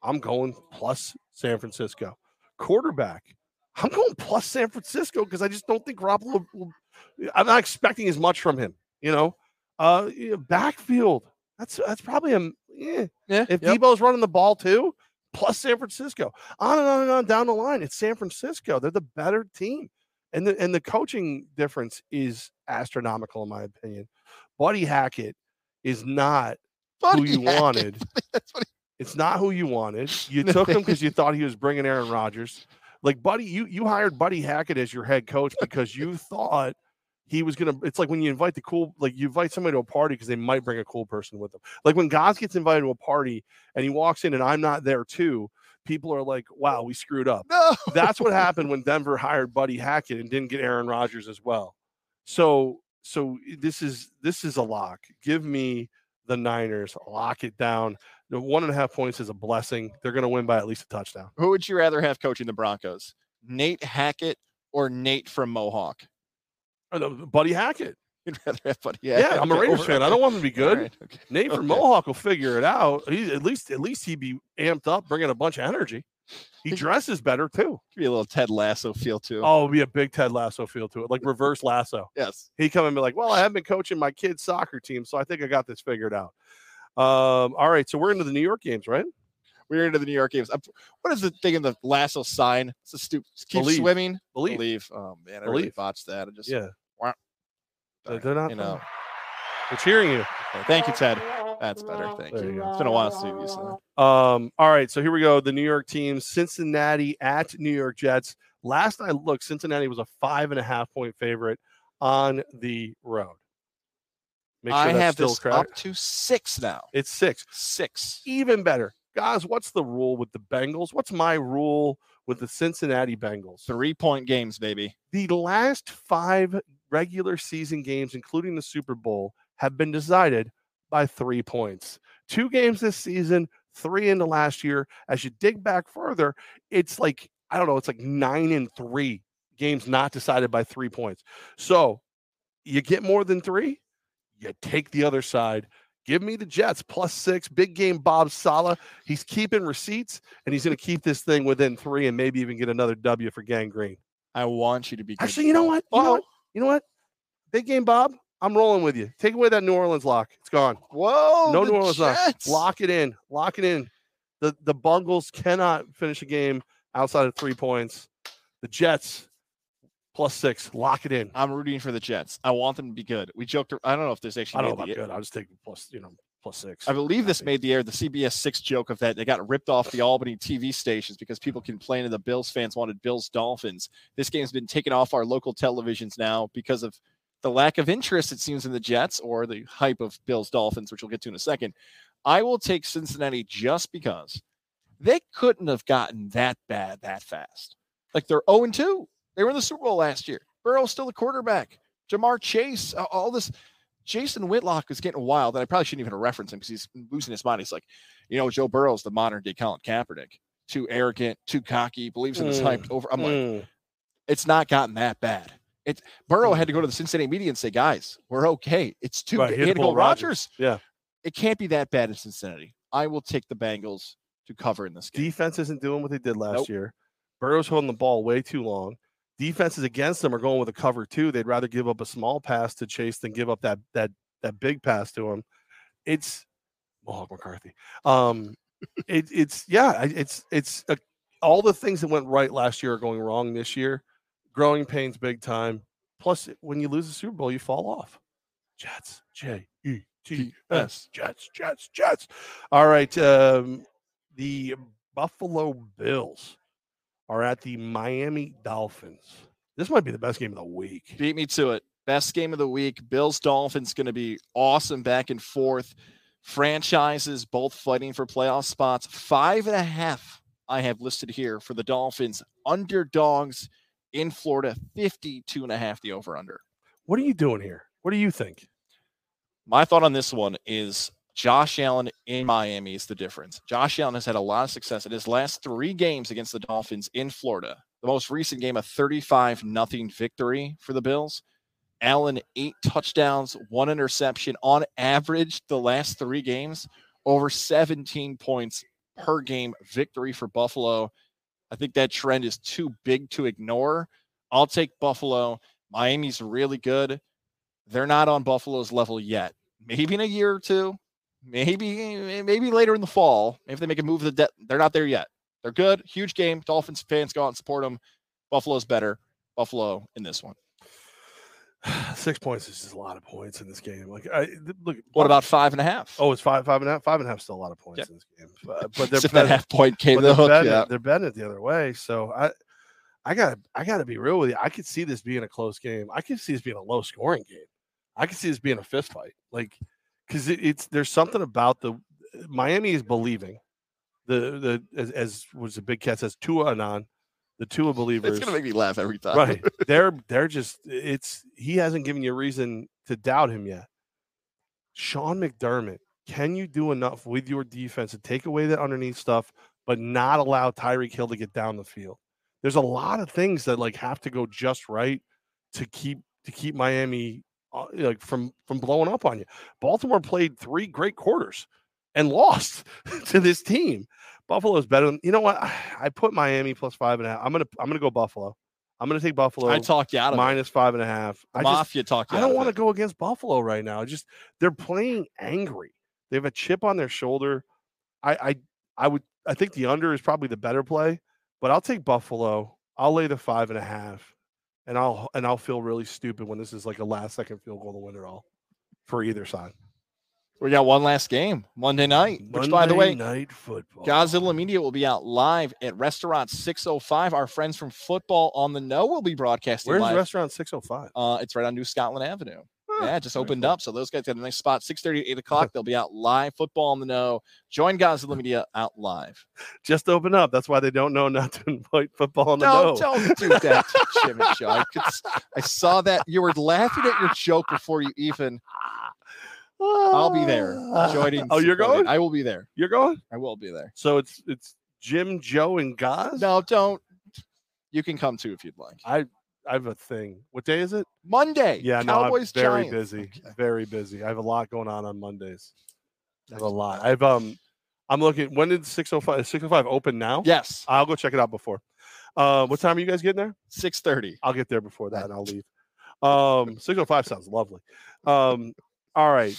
I'm going plus San Francisco. Quarterback, I'm going plus San Francisco because I just don't think Garoppolo will, I'm not expecting as much from him, you know. Uh, you know, backfield, that's that's probably a yeah. yeah if yep. Debo's running the ball too, plus San Francisco. On and on and on down the line, it's San Francisco. They're the better team, and the and the coaching difference is astronomical in my opinion. Buddy Hackett is not Buddy who you Hackett. wanted. That's what he- It's not who you wanted. You took him because you thought he was bringing Aaron Rodgers. Like, Buddy, you you hired Buddy Hackett as your head coach because you thought he was going to – it's like when you invite the cool – like you invite somebody to a party because they might bring a cool person with them. Like when Goss gets invited to a party and he walks in and I'm not there too, people are like, wow, we screwed up. No. That's what happened when Denver hired Buddy Hackett and didn't get Aaron Rodgers as well. So so this is this is a lock. Give me the Niners. Lock it down. The one and a half points is a blessing. They're going to win by at least a touchdown. Who would you rather have coaching the Broncos? Nate Hackett or Nate from Mohawk? Buddy Hackett. You'd rather have Buddy Hackett. Yeah, I'm a Raiders fan. I don't want him to be good. Right, okay. Nate okay. from Mohawk will figure it out. He, at least at least he'd be amped up, bringing a bunch of energy. He dresses better, too. It'd be a little Ted Lasso feel, too. Oh, it would be a big Ted Lasso feel to it, like reverse Lasso. Yes. He'd come and be like, well, I have been coaching my kid's soccer team, so I think I got this figured out. Um, all right, so we're into the New York games, right? We're into the New York games. I'm, what is the thing in the Lasso sign? It's a stupid keep Believe. swimming. Believe. Believe. Oh man, I Believe. really botched that. I just yeah. Wah. They're, They're not. You know, they're cheering you. Okay, thank you, Ted. That's better. Thank there you. you it's been a while since you said. Um. All right, so here we go. The New York teams. Cincinnati at New York Jets. Last I looked, Cincinnati was a five and a half point favorite on the road. Make sure I have still this correct. Up to six now. It's six. Six. Even better. Guys, what's the rule with the Bengals? What's my rule with the Cincinnati Bengals? Three-point games, baby. The last five regular season games, including the Super Bowl, have been decided by three points. Two games this season, three into last year. As you dig back further, it's like, I don't know, it's like nine and three games not decided by three points. So you get more than three. You take the other side. Give me the Jets plus six. Big game Bob Saleh. He's keeping receipts, and he's going to keep this thing within three and maybe even get another W for Gangrene. I want you to be good. Actually, you know what? You, oh. know what? you know what? Big game Bob, I'm rolling with you. Take away that New Orleans lock. It's gone. Whoa. No New Orleans lock. Lock it in. Lock it in. The the Bungles cannot finish a game outside of three points. The Jets plus six. Lock it in. I'm rooting for the Jets. I want them to be good. We joked. I don't know if this actually. I don't know about good. I'll just take plus. You know. Plus six. I believe this made the air, the C B S six joke of that. They got ripped off the Albany T V stations because people complained that the Bills fans wanted Bills Dolphins. This game's been taken off our local televisions now because of the lack of interest, it seems, in the Jets or the hype of Bills Dolphins, which we'll get to in a second. I will take Cincinnati just because they couldn't have gotten that bad that fast. Like, they're oh and two. They were in the Super Bowl last year. Burrow's still the quarterback. Jamar Chase, all this... Jason Whitlock is getting wild, and I probably shouldn't even reference him because he's losing his mind. He's like, you know, Joe Burrow's the modern-day Colin Kaepernick. Too arrogant, too cocky, believes in his mm. hype. Over, I'm mm. like, it's not gotten that bad. It's Burrow mm. had to go to the Cincinnati media and say, guys, we're okay. It's too right, bad. He had to go Rodgers. Yeah. It can't be that bad in Cincinnati. I will take the Bengals to cover in this game. Defense isn't doing what they did last nope. year. Burrow's holding the ball way too long. Defenses against them are going with a cover two. They'd rather give up a small pass to Chase than give up that that that big pass to him. It's Mohawk McCarthy. Um, it, it's yeah, it's it's a, all the things that went right last year are going wrong this year. Growing pains big time. Plus, when you lose the Super Bowl, you fall off. Jets, J E T S, Jets, Jets, Jets. All right, um, the Buffalo Bills are at the Miami Dolphins. This might be the best game of the week. Beat me to it. Best game of the week. Bills Dolphins going to be awesome back and forth. Franchises both fighting for playoff spots. Five and a half I have listed here for the Dolphins. Underdogs in Florida. fifty-two and a half the over-under. What are you doing here? What do you think? My thought on this one is Josh Allen in Miami is the difference. Josh Allen has had a lot of success in his last three games against the Dolphins in Florida. The most recent game, a thirty-five nothing victory for the Bills. Allen, eight touchdowns, one interception. On average, the last three games, over seventeen points per game victory for Buffalo. I think that trend is too big to ignore. I'll take Buffalo. Miami's really good. They're not on Buffalo's level yet. Maybe in a year or two. Maybe maybe later in the fall, if they make a move to the debt, they're not there yet. They're good. Huge game. Dolphins fans go out and support them. Buffalo's better. Buffalo in this one. Six points is just a lot of points in this game. Like, I, look. What about five and a half? Oh, it's five, five and a half. Five and a half is still a lot of points yeah. in this game. But, but they're so that half point came to the hook. Betting, yeah. They're betting it the other way. So I, I got, I got to be real with you. I could see this being a close game. I could see this being a low scoring game. I could see this being a fist fight. Like. Because it, it's there's something about the Miami is believing the the as, as was the big cat says Tua Anon, the Tua believers. It's gonna make me laugh every time. Right? they're they're just it's he hasn't given you a reason to doubt him yet. Sean McDermott, can you do enough with your defense to take away that underneath stuff, but not allow Tyreek Hill to get down the field? There's a lot of things that like have to go just right to keep to keep Miami. Like from from blowing up on you. Baltimore played three great quarters and lost to this team. Buffalo's better than, you know what? I, I put Miami plus five and a half. I'm gonna I'm gonna go Buffalo. I'm gonna take Buffalo. I talked you out of minus it. Five and a half. I Mafia talked you I don't want to go against Buffalo right now. Just they're playing angry. They have a chip on their shoulder. I I I would I think the under is probably the better play, but I'll take Buffalo. I'll lay the five and a half. And I'll and I'll feel really stupid when this is like a last second field goal to win it all for either side. We got one last game Monday night, Monday which by the way, night football. Godzilla Media will be out live at Restaurant six oh five. Our friends from Football on the Know will be broadcasting. Where's live. Restaurant six oh five? Uh, it's right on New Scotland Avenue. Huh, yeah, it just opened cool. up. So those guys got a nice spot. six thirty to eight o'clock. They'll be out live. Football on the Know. Join Godzilla Media out live. Just open up. That's why they don't know not to invite Football on the no, Know. Don't do that. Show. I, could, I saw that you were laughing at your joke before you even. I'll be there. Joining oh, you're going? I will be there. You're going? I will be there. So it's it's Jim, Joe, and Gaz? No, don't. You can come too if you'd like. I I have a thing. What day is it? Monday. Yeah, Cowboys, no, I'm very Giants. Busy. Okay. Very busy. I have a lot going on on Mondays. I have a lot. I've um, I'm looking. When did six oh five six oh five open now? Yes. I'll go check it out before. Uh, what time are you guys getting there? six thirty. I'll get there before that, and I'll leave. Um, six oh five sounds lovely. Um, all right.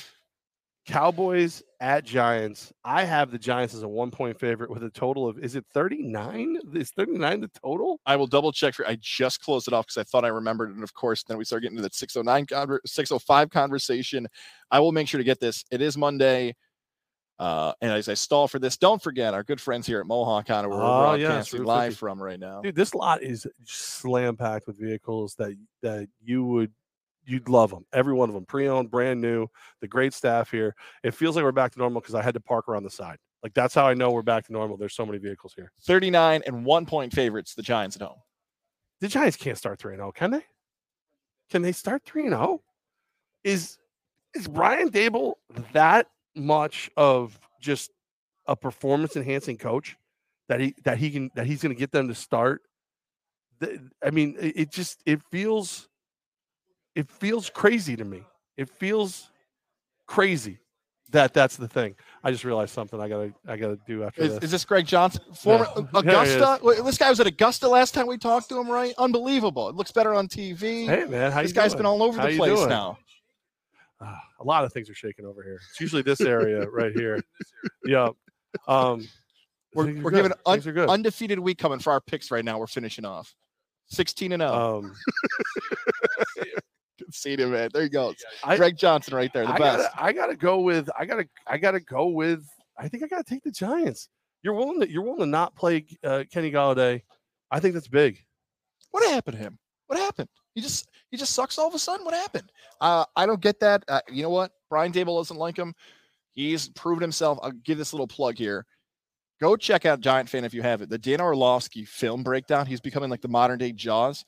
Cowboys at Giants. I have the Giants as a one-point favorite with a total of, is it thirty-nine? Is thirty-nine the total? I will double-check. for. I just closed it off because I thought I remembered it. And, of course, then we started getting to that six oh nine, six oh five conversation. I will make sure to get this. It is Monday. Uh, and as I stall for this, don't forget our good friends here at Mohawk Honda, where we're oh, broadcasting yeah, live from right now. Dude, this lot is slam-packed with vehicles that that you would – you'd love them. Every one of them. Pre-owned, brand new. The great staff here. It feels like we're back to normal because I had to park around the side. Like, that's how I know we're back to normal. There's so many vehicles here. thirty-nine and one-point favorites, the Giants at home. The Giants can't start three and oh, can they? Can they start three and oh? Is, is Brian Daboll that much of just a performance-enhancing coach that he that he can that he's going to get them to start? I mean, it just it feels... It feels crazy to me. It feels crazy that that's the thing. I just realized something I gotta I gotta do after is, this. Is this Greg Johnson? Former no. Augusta? This guy was at Augusta last time we talked to him, right? Unbelievable. It looks better on T V. Hey, man. How this you guy's doing? Been all over how the place doing? Now. Uh, a lot of things are shaking over here. It's usually this area right here. Yeah. Um, we're we're giving an un- undefeated week coming for our picks right now. We're finishing off. sixteen and oh. Um, see him, man. There you go. I, Greg Johnson right there. The I best. Gotta, I gotta go with I gotta I gotta go with I think I gotta take the Giants. You're willing to you're willing to not play uh, Kenny Golladay. I think that's big. What happened to him? What happened? He just he just sucks all of a sudden. What happened? Uh, I don't get that. Uh, you know what? Brian Daboll doesn't like him. He's proven himself. I'll give this little plug here. Go check out Giant Fan if you haven't. The Dan Orlovsky film breakdown. He's becoming like the modern day Jaws.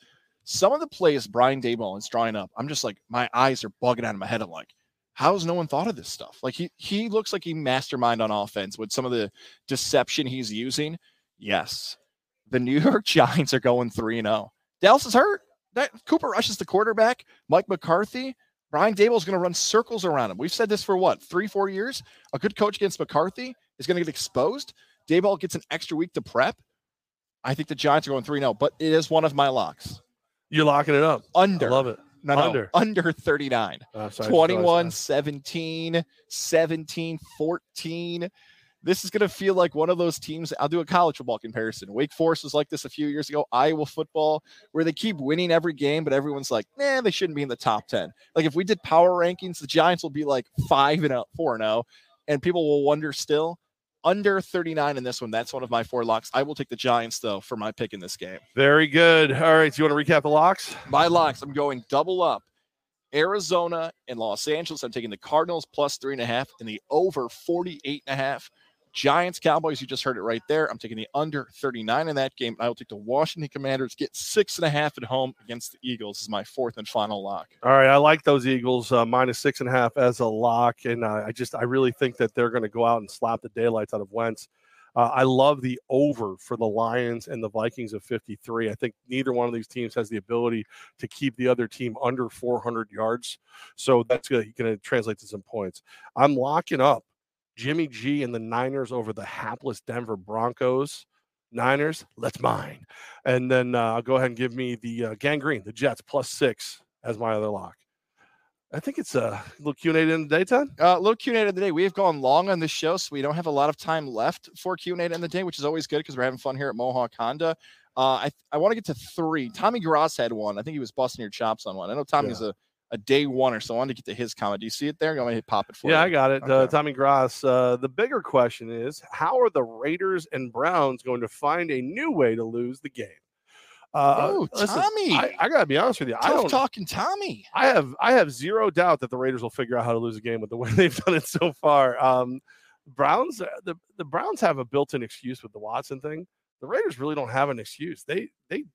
Some of the plays Brian Daboll is drawing up, I'm just like, my eyes are bugging out of my head. I'm like, how has no one thought of this stuff? Like, he he looks like he mastermind on offense with some of the deception he's using. Yes, the New York Giants are going three and oh. Dallas is hurt. That, Cooper Rush is the quarterback. Mike McCarthy. Brian Daboll is going to run circles around him. We've said this for, what, three, four years? A good coach against McCarthy is going to get exposed. Daboll gets an extra week to prep. I think the Giants are going three and oh, but it is one of my locks. You're locking it up. Under. I love it. No, under. No, under thirty-nine. Oh, sorry, twenty-one, seventeen, seventeen, fourteen. This is going to feel like one of those teams. I'll do a college football comparison. Wake Forest was like this a few years ago. Iowa football, where they keep winning every game, but everyone's like, man, they shouldn't be in the top ten. Like, if we did power rankings, the Giants will be like five and four and oh, and people will wonder still. Under thirty-nine in this one. That's one of my four locks. I will take the Giants, though, for my pick in this game. Very good. All right. Do you want to recap the locks? My locks. I'm going double up. Arizona and Los Angeles. I'm taking the Cardinals plus three and a half and the over forty-eight and a half. Giants, Cowboys. You just heard it right there. I'm taking the under thirty-nine in that game. I will take the Washington Commanders. Get six and a half at home against the Eagles. This is my fourth and final lock. All right. I like those Eagles uh, minus six and a half as a lock. And uh, I just, I really think that they're going to go out and slap the daylights out of Wentz. Uh, I love the over for the Lions and the Vikings of fifty-three. I think neither one of these teams has the ability to keep the other team under four hundred yards. So that's going to translate to some points. I'm locking up Jimmy G and the Niners over the hapless Denver Broncos. Niners, let's mine. And then uh, I'll go ahead and give me the uh, gangrene, the Jets, plus six as my other lock. I think it's a little Q and A at the end of the day, Todd. Uh, a little Q and A at the end of the day. We have gone long on this show, so we don't have a lot of time left for Q and A at the end of the day, which is always good because we're having fun here at Mohawk Honda. Uh, I I want to get to three. Tommy Garras had one. I think he was busting your chops on one. I know Tommy's yeah. a A day one or so. I wanted to get to his comment. Do you see it there? You want me to pop it for yeah, you? Yeah, I got it. Okay. Uh, Tommy Gross. Uh, the bigger question is, how are the Raiders and Browns going to find a new way to lose the game? Uh, oh, listen, Tommy! I, I gotta be honest with you. Tough I don't talking, Tommy. I have I have zero doubt that the Raiders will figure out how to lose a game with the way they've done it so far. Um, Browns. The the Browns have a built-in excuse with the Watson thing. The Raiders really don't have an excuse. They they.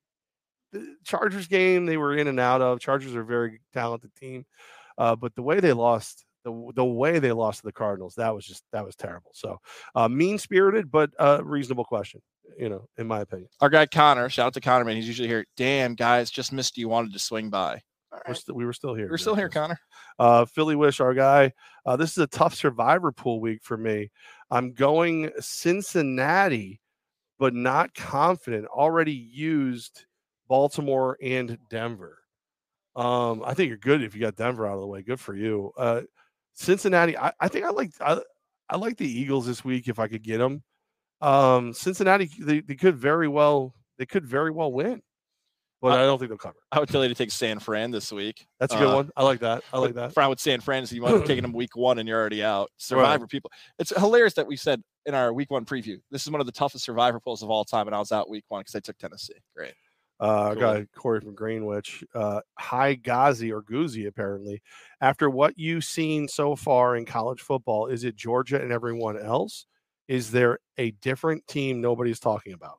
The Chargers game they were in and out of. Chargers are a very talented team, uh, but the way they lost, the the way they lost to the Cardinals, that was just that was terrible. So uh, mean spirited, but uh, reasonable question, you know, in my opinion. Our guy Connor, shout out to Connor, man. He's usually here. Damn, guys, just missed you. Wanted to swing by. Right. We're st- we were still here. We're still here, Connor. Uh, Philly Wish, our guy. Uh, this is a tough survivor pool week for me. I'm going Cincinnati, but not confident. Already used Baltimore and Denver. Um, I think you're good if you got Denver out of the way. Good for you. Uh, Cincinnati, I, I think I like I, I like the Eagles this week if I could get them. Um, Cincinnati, they, they could very well they could very well win, but I, I don't think they'll cover. I would tell you to take San Fran this week. That's a good uh, one. I like that. I like that. Fran with San Fran, so you might have taken them week one and you're already out. Survivor right. people. It's hilarious that we said in our week one preview, this is one of the toughest Survivor polls of all time, and I was out week one because I took Tennessee. Great. Uh, cool. Guy Corey from Greenwich. Uh, hi, Ghazi or Guzzi, apparently. After what you've seen so far in college football, is it Georgia and everyone else? Is there a different team nobody's talking about?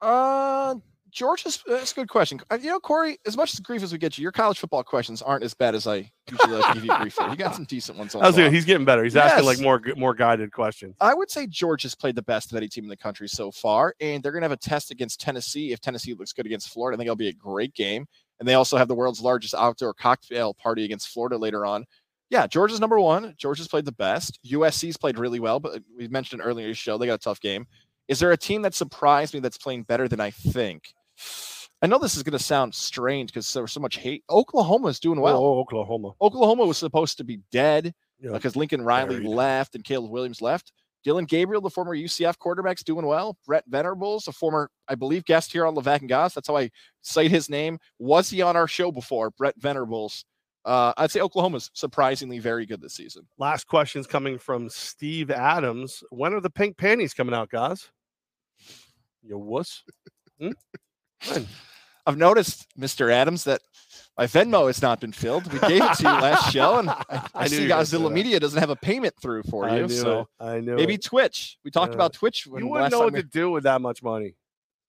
Uh, Georgia's that's a good question. You know, Corey, as much as grief as we get you, your college football questions aren't as bad as I usually like to give you grief for. You got some decent ones. On I was thinking, he's getting better. He's yes. asking like more, more guided questions. I would say Georgia's played the best of any team in the country so far, and they're going to have a test against Tennessee. If Tennessee looks good against Florida, I think it'll be a great game. And they also have the world's largest outdoor cocktail party against Florida later on. Yeah, Georgia's number one. Georgia's played the best. U S C's played really well, but we mentioned earlier in the show they got a tough game. Is there a team that surprised me that's playing better than I think? I know this is going to sound strange because there was so much hate. Oklahoma's doing well. Oh, Oklahoma. Oklahoma was supposed to be dead yeah. because Lincoln Riley Buried. left and Caleb Williams left. Dylan Gabriel, the former U C F quarterback, is doing well. Brett Venables, a former, I believe, guest here on Levack and Goss. That's how I cite his name. Was he on our show before? Brett Venables. Uh, I'd say Oklahoma's surprisingly very good this season. Last question's coming from Steve Adams. When are the pink panties coming out, guys? You wuss. Hmm? I've noticed, Mister Adams, that my Venmo has not been filled. We gave it to you last show, and I, I, I see Godzilla Media doesn't have a payment through for I you. So it. I know maybe it. Twitch. We talked uh, about Twitch. When you wouldn't last know what we... to do with that much money.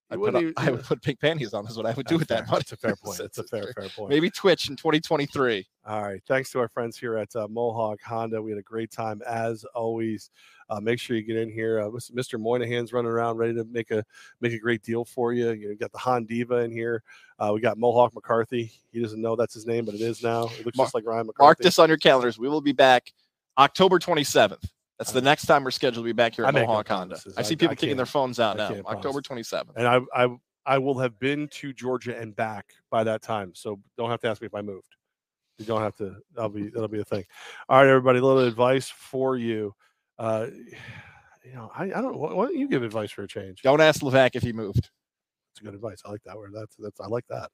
I, put even, up, I would put pink panties on is what I would do with fair, that money. That's a fair point. That's a fair, fair point. Maybe Twitch in twenty twenty-three. All right. Thanks to our friends here at uh, Mohawk Honda. We had a great time as always. Uh, make sure you get in here. Uh, Mister Moynihan's running around ready to make a make a great deal for you. You know, you got the Han Diva in here. Uh, we got Mohawk McCarthy. He doesn't know that's his name, but it is now. It looks mark, just like Ryan McCarthy. Mark this on your calendars. We will be back October twenty-seventh. That's the next time we're scheduled to be back here at Mohawk Honda. I see people kicking their phones out now. October twenty-seventh. And I, I I will have been to Georgia and back by that time. So don't have to ask me if I moved. You don't have to. That'll be that'll be a thing. All right, everybody. A little advice for you. Uh, you know, I, I don't. Why don't you give advice for a change? Don't ask Levack if he moved. That's good advice. I like that word. That's that's. I like that.